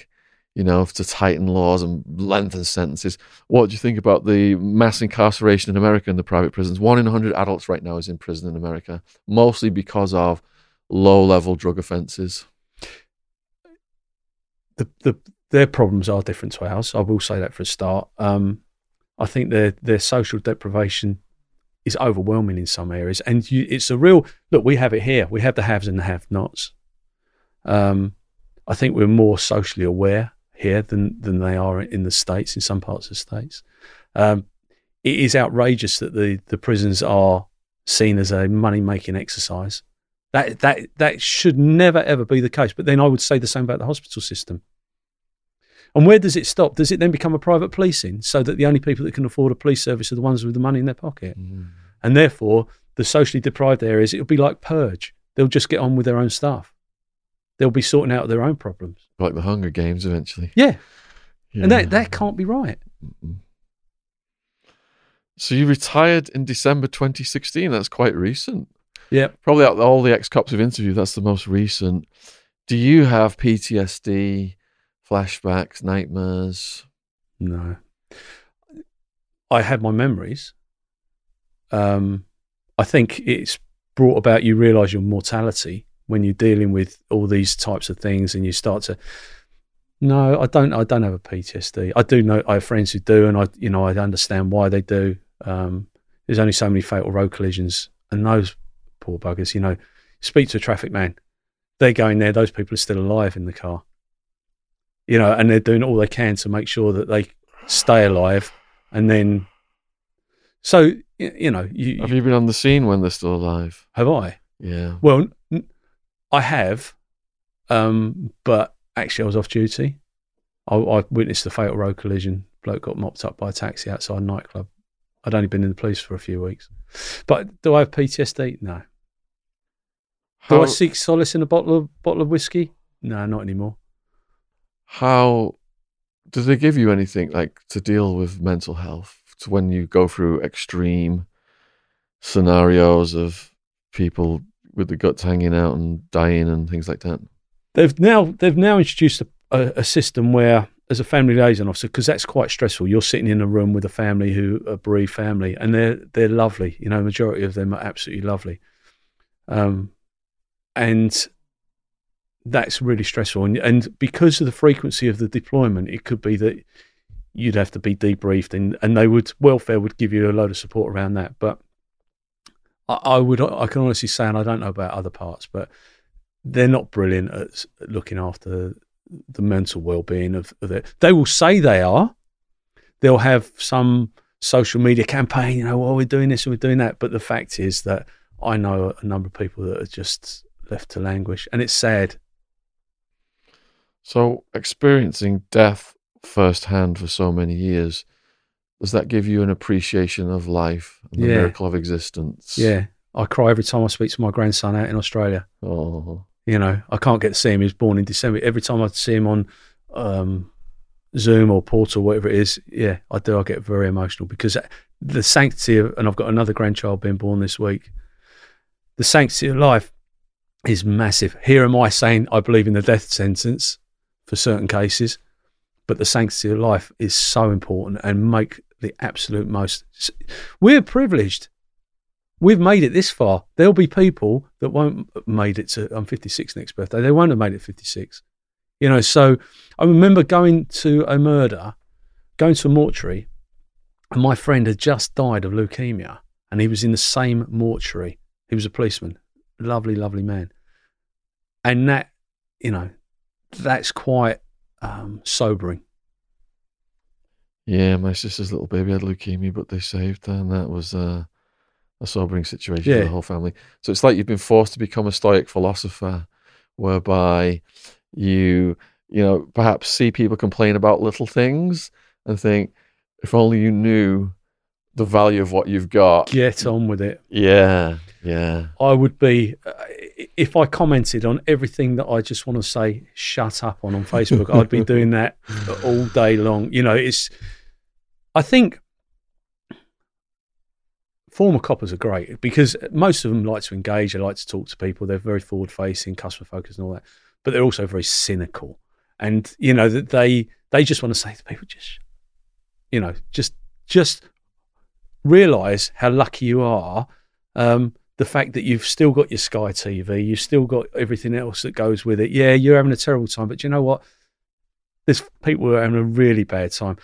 you know, to tighten laws and lengthen sentences. What do you think about the mass incarceration in America in the private prisons? One in one hundred adults right now is in prison in America, mostly because of low-level drug offences. The... the Their problems are different to ours. I will say that for a start. Um, I think their their social deprivation is overwhelming in some areas, and you, it's a real look. We have it here. We have the haves and the have-nots. Um, I think we're more socially aware here than than they are in the States. In some parts of the States, um, it is outrageous that the the prisons are seen as a money-making exercise. That that that should never ever be the case. But then I would say the same about the hospital system. And where does it stop? Does it then become a private policing so that the only people that can afford a police service are the ones with the money in their pocket? Mm. And therefore, the socially deprived areas, it'll be like Purge. They'll just get on with their own stuff. They'll be sorting out their own problems. Like the Hunger Games eventually. Yeah. yeah. And that, that can't be right. Mm-mm. So you retired in December twenty sixteen. That's quite recent. Yeah. Probably out of all the ex-cops we've interviewed, that's the most recent. Do you have P T S D? Flashbacks, nightmares? No. I had my memories. Um, I think it's brought about, you realise your mortality when you're dealing with all these types of things, and you start to, no, I don't I don't have a P T S D. I do know, I have friends who do, and I you know I understand why they do. Um, there's only so many fatal road collisions, and those poor buggers, you know, speak to a traffic man. They're going there, those people are still alive in the car. You know, and they're doing all they can to make sure that they stay alive. And then, so, you know. You, have you been on the scene when they're still alive? Have I? Yeah. Well, I have, um, but actually I was off duty. I, I witnessed the fatal road collision. Bloke got mopped up by a taxi outside a nightclub. I'd only been in the police for a few weeks. But do I have P T S D? No. How- do I seek solace in a bottle of, bottle of whiskey? No, not anymore. How do they give you anything like to deal with mental health when you go through extreme scenarios of people with the guts hanging out and dying and things like that? They've now they've now introduced a, a, a system where, as a family liaison officer, because that's quite stressful, you're sitting in a room with a family who a bereaved family, and they're they're lovely. You know, majority of them are absolutely lovely, um, and. That's really stressful. And, and because of the frequency of the deployment, it could be that you'd have to be debriefed, and, and they would, welfare would give you a load of support around that. But I, I would, I can honestly say, and I don't know about other parts, but they're not brilliant at looking after the mental well-being of, of it. They will say they are. They'll have some social media campaign, you know, well, we're doing this and we're doing that. But the fact is that I know a number of people that are just left to languish, and it's sad. So experiencing death firsthand for so many years, does that give you an appreciation of life and the yeah. miracle of existence? Yeah. I cry every time I speak to my grandson out in Australia. Oh. You know, I can't get to see him. He was born in December. Every time I see him on um, Zoom or Portal, whatever it is, yeah, I do. I get very emotional because the sanctity of, and I've got another grandchild being born this week, the sanctity of life is massive. Here am I saying I believe in the death sentence for certain cases, but the sanctity of life is so important, and make the absolute most. We're privileged. we've made it this far. There'll be people that won't have made it to, I'm fifty-six next birthday, they won't have made it fifty-six. You know, so I remember going to a murder, going to a mortuary, and my friend had just died of leukemia, and he was in the same mortuary. He was a policeman, lovely, lovely man. And that, you know, that's quite um, sobering. Yeah, my sister's little baby had leukemia, but they saved her, and that was uh, a sobering situation yeah. for the whole family. So it's like you've been forced to become a Stoic philosopher, whereby you, you know, perhaps see people complain about little things and think, if only you knew the value of what you've got. Get on with it. Yeah, yeah. I would be, uh, if I commented on everything that I just want to say, shut up on on Facebook, I'd be doing that all day long. You know, it's, I think former coppers are great because most of them like to engage, they like to talk to people, they're very forward-facing, customer-focused and all that, but they're also very cynical. And, you know, that they they just want to say to people, just, you know, just just realise how lucky you are. Um, the fact that you've still got your Sky T V, you've still got everything else that goes with it. Yeah, you're having a terrible time, but you know what? There's people who are having a really bad time.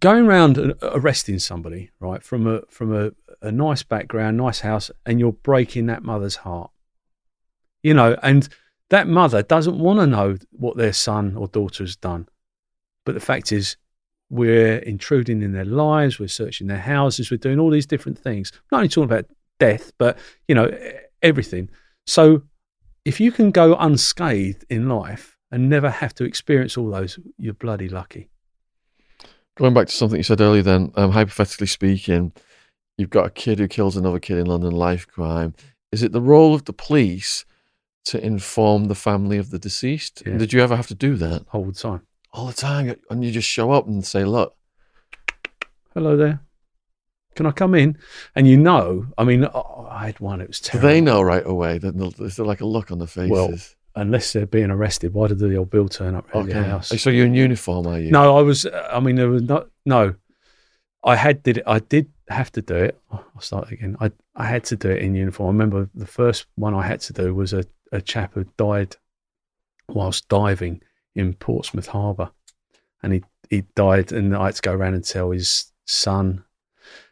Going around and arresting somebody, right, from a from a, a nice background, nice house, and you're breaking that mother's heart. You know, and that mother doesn't want to know what their son or daughter has done. But the fact is, we're intruding in their lives, we're searching their houses, we're doing all these different things. Not only talking about death, but, you know, everything. So if you can go unscathed in life and never have to experience all those, you're bloody lucky. Going back to something you said earlier then, um, hypothetically speaking, you've got a kid who kills another kid in London, life crime. Is it the role of the police to inform the family of the deceased? Yeah. Did you ever have to do that? All the time. All the time, and you just show up and say, look, hello there, can I come in? And you know, I mean, oh, I had one, it was terrible. Do they know right away? Is there like a look on their faces? Well, unless they're being arrested, why did the old Bill turn up at okay. your house? So you're in uniform, are you? No, I was, I mean, there was not, no, I had did it, I did have to do it. I'll start again. I, I had to do it in uniform. I remember the first one I had to do was a, a chap who died whilst diving in Portsmouth Harbour, and he, he died, and I had to go around and tell his son,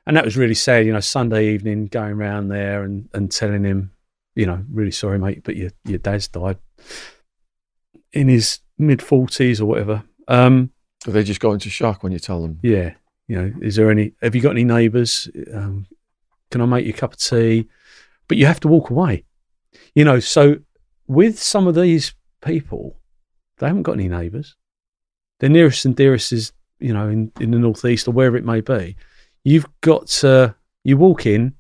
and that was really sad, you know, Sunday evening going around there and, and telling him, you know, really sorry mate, but your, your dad's died in his mid forties or whatever. Um, so they just go into shock when you tell them? Yeah, you know, is there any, have you got any neighbours, um, can I make you a cup of tea? But you have to walk away, you know, so with some of these people, they haven't got any neighbours. Their nearest and dearest is, you know, in, in the northeast or wherever it may be. You've got to, you walk in,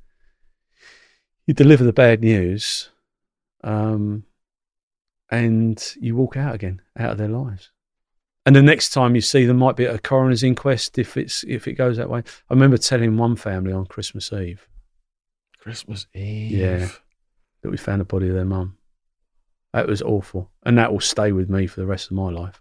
you deliver the bad news, um, and you walk out again, out of their lives. And the next time you see them might be at a coroner's inquest if it's if it goes that way. I remember telling one family on Christmas Eve. Christmas Eve? Yeah. That we found the body of their mum. That was awful, and that will stay with me for the rest of my life.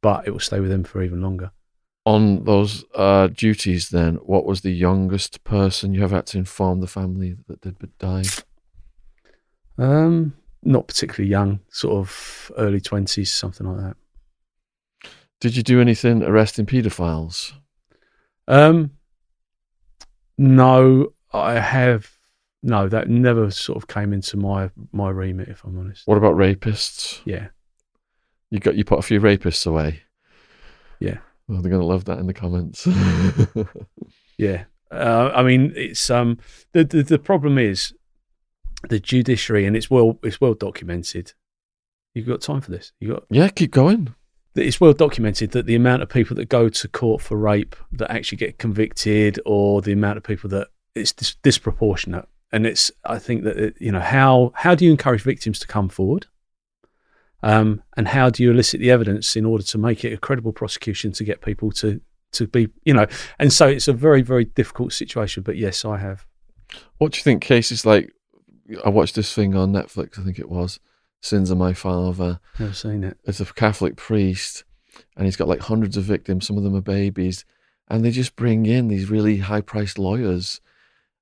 But it will stay with them for even longer. On those uh, duties then, what was the youngest person you ever had to inform the family that they'd died? Um, not particularly young, sort of early twenties, something like that. Did you do anything arresting paedophiles? Um, no, I have no. That never sort of came into my my remit, if I'm honest. What about rapists? Yeah, you got you put a few rapists away. Yeah, well, they're gonna love that in the comments. Yeah, uh, I mean, it's um the, the the problem is the judiciary, and it's well it's well documented. You've got time for this. You got yeah, keep going. It's well documented that the amount of people that go to court for rape that actually get convicted, or the amount of people that it's dis- disproportionate. And it's, I think that, it, you know, how, how do you encourage victims to come forward? Um, and how do you elicit the evidence in order to make it a credible prosecution to get people to, to be, you know, and so it's a very, very difficult situation, but yes, I have. What do you think cases like, I watched this thing on Netflix, I think it was, Sins of My Father. Never seen it. It's a Catholic priest, and he's got like hundreds of victims. Some of them are babies, and they just bring in these really high-priced lawyers,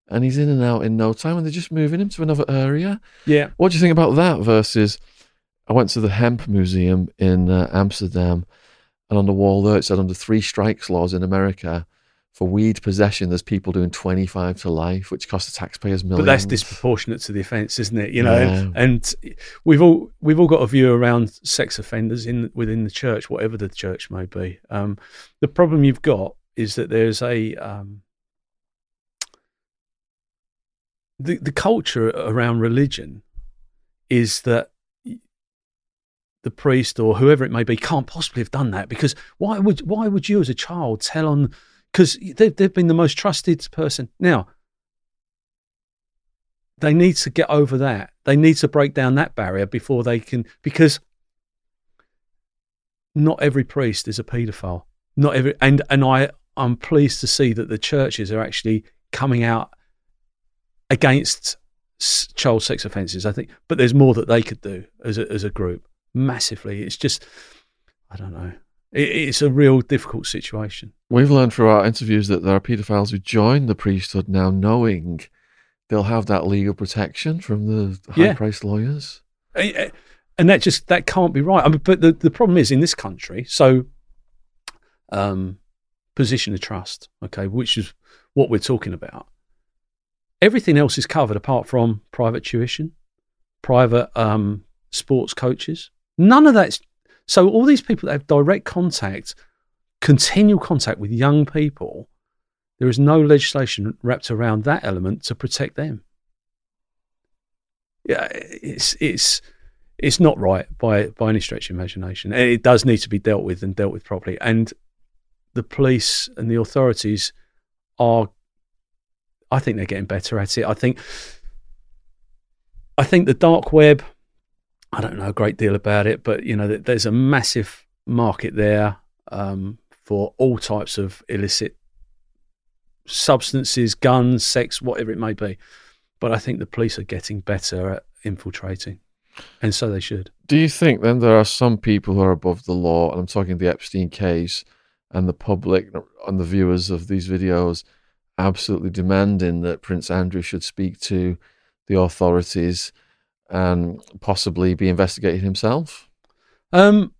and he's in and out in no time, and they're just moving him to another area. Yeah. What do you think about that? Versus, I went to the Hemp Museum in uh, Amsterdam, and on the wall there it said under three strikes laws in America, for weed possession, there's people doing twenty-five to life, which costs the taxpayers millions. But that's disproportionate to the offence, isn't it? You know, yeah. and we've all we've all got a view around sex offenders in within the church, whatever the church may be. Um, the problem you've got is that there's a um, the the culture around religion is that the priest or whoever it may be can't possibly have done that, because why would why would you as a child tell on? Because they've, they've been the most trusted person. Now, they need to get over that. They need to break down that barrier before they can, because not every priest is a paedophile. Not every, and and I, I'm pleased to see that the churches are actually coming out against child sex offences, I think. But there's more that they could do as a, as a group, massively. It's just, I don't know. It's a real difficult situation. We've learned through our interviews that there are paedophiles who join the priesthood now knowing they'll have that legal protection from the high-priced yeah. lawyers. And that just that can't be right. I mean, but the, the problem is in this country, so um, position of trust, okay, which is what we're talking about. Everything else is covered apart from private tuition, private um, sports coaches. None of that's... So all these people that have direct contact, continual contact with young people, there is no legislation wrapped around that element to protect them. Yeah, it's it's it's not right by by any stretch of imagination. It does need to be dealt with and dealt with properly. And the police and the authorities are, I think they're getting better at it. I think I think the dark web. I don't know a great deal about it, but you know, there's a massive market there um, for all types of illicit substances, guns, sex, whatever it may be. But I think the police are getting better at infiltrating, and so they should. Do you think then there are some people who are above the law, and I'm talking the Epstein case and the public and the viewers of these videos absolutely demanding that Prince Andrew should speak to the authorities and possibly be investigated himself? Um,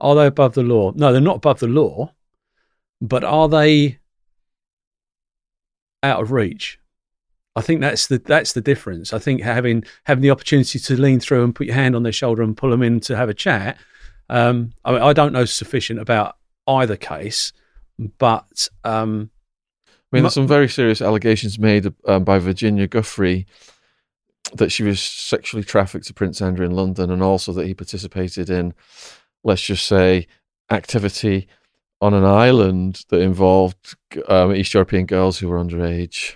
are they above the law? No, they're not above the law, but are they out of reach? I think that's the that's the difference. I think having having the opportunity to lean through and put your hand on their shoulder and pull them in to have a chat. Um, I mean, I don't know sufficient about either case, but um, I mean, there's some very serious allegations made um, by Virginia Guffrey that she was sexually trafficked to Prince Andrew in London, and also that he participated in, let's just say, activity on an island that involved um, East European girls who were underage.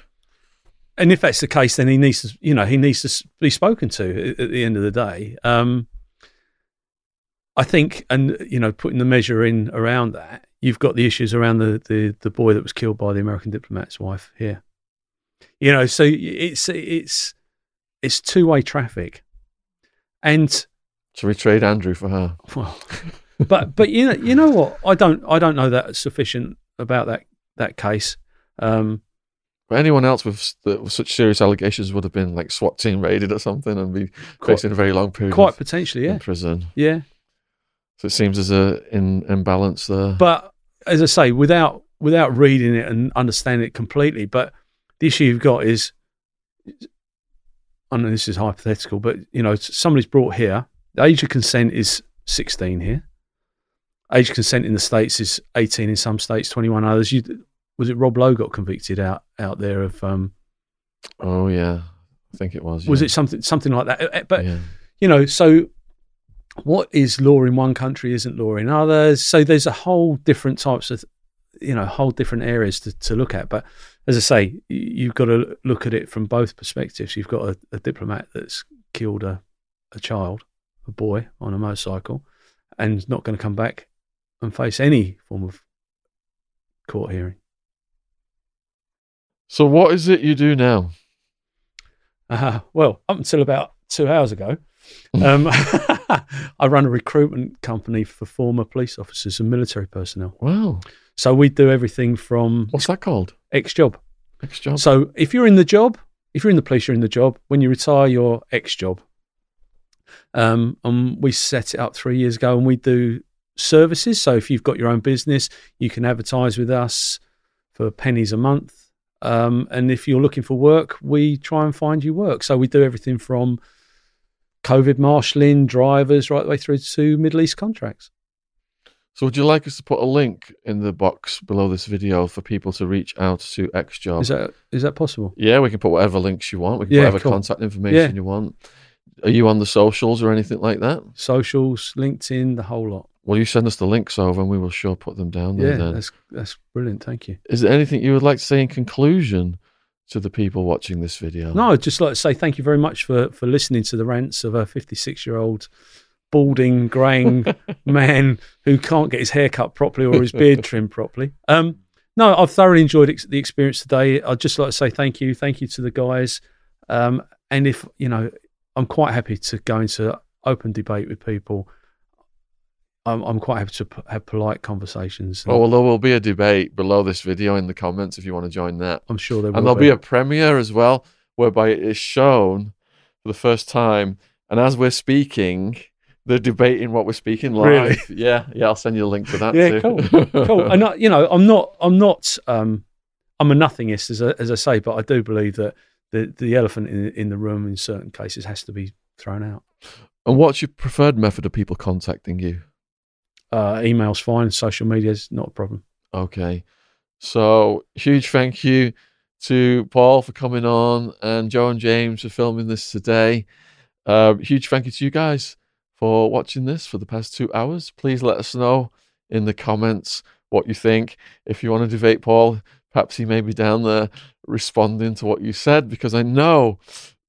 And if that's the case, then he needs to, you know, he needs to be spoken to at the end of the day. Um, I think, and, you know, putting the measure in around that, you've got the issues around the, the, the boy that was killed by the American diplomat's wife here. You know, so it's it's... It's two-way traffic, and so we trade Andrew for her. Well, but but you know you know what I don't I don't know that sufficient about that that case. Um, but anyone else with, with such serious allegations would have been like SWAT team raided or something and be quite, facing a very long period, quite of, potentially, yeah, in prison. Yeah. So it seems there's a in, imbalance there. But as I say, without without reading it and understanding it completely, but the issue you've got is, I know this is hypothetical, but you know, somebody's brought here, the age of consent is sixteen here. Age of consent in the States is eighteen in some states, twenty-one others. You, was it Rob Lowe got convicted out, out there of... Um, oh, yeah. I think it was. Yeah. Was it something something like that? But, yeah. you know, so what is law in one country isn't law in others. So there's a whole different types of, you know, whole different areas to, to look at. But as I say, you've got to look at it from both perspectives. You've got a, a diplomat that's killed a, a child, a boy, on a motorcycle and is not going to come back and face any form of court hearing. So what is it you do now? Uh, well, up until about two hours ago, um, I run a recruitment company for former police officers and military personnel. Wow. So we do everything from... What's that called? XJob. XJob. So if you're in the job, if you're in the police, you're in the job. When you retire, you're XJob. Um, and we set it up three years ago and we do services. So if you've got your own business, you can advertise with us for pennies a month. Um, and if you're looking for work, we try and find you work. So we do everything from COVID marshalling, drivers, right the way through to Middle East contracts. So would you like us to put a link in the box below this video for people to reach out to XJob? Is that is that possible? Yeah, we can put whatever links you want. We can yeah, put whatever cool. contact information yeah. you want. Are you on the socials or anything like that? Socials, LinkedIn, the whole lot. Well, you send us the links over and we will sure put them down there. Yeah, then. that's that's brilliant. Thank you. Is there anything you would like to say in conclusion to the people watching this video? No, I'd just like to say thank you very much for, for listening to the rants of a fifty-six-year-old balding, graying man who can't get his hair cut properly or his beard trimmed properly. Um, no, I've thoroughly enjoyed ex- the experience today. I'd just like to say thank you. Thank you to the guys. Um, and if, you know, I'm quite happy to go into open debate with people. I'm, I'm quite happy to p- have polite conversations. Well, well, there will be a debate below this video in the comments if you want to join that. I'm sure there will be. And there'll be. be a premiere as well, whereby it is shown for the first time. And as we're speaking, they're debating what we're speaking live. Really? Yeah, yeah. I'll send you a link to that yeah, too. Yeah, cool, cool. And I, you know, I'm not, I'm not, um, I'm a nothingist as I, as I say, but I do believe that the the elephant in in the room in certain cases has to be thrown out. And what's your preferred method of people contacting you? Uh, email's fine, social media's not a problem. Okay. So, huge thank you to Paul for coming on and Joe and James for filming this today. Uh, huge thank you to you guys for watching this for the past two hours. Please let us know in the comments what you think. If you want to debate Paul, perhaps he may be down there responding to what you said, because I know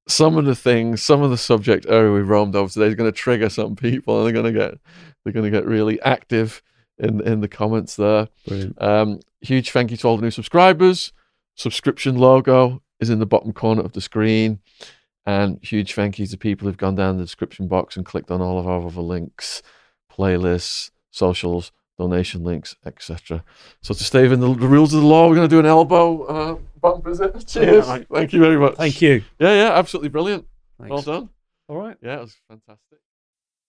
some of the things, some of the subject area we roamed over today is going to trigger some people, and they're going to get they're going to get really active in in the comments there. Brilliant. Um, huge thank you to all the new subscribers. Subscription logo is in the bottom corner of the screen, and huge thank you to people who've gone down the description box and clicked on all of our other links, playlists, socials, donation links, et cetera. So to stay within the, the rules of the law, we're going to do an elbow uh, bump, is it? Cheers. Yeah, thank you very much. Thank you. Yeah, yeah, absolutely brilliant. Thanks. Well done. All right. Yeah, it was fantastic.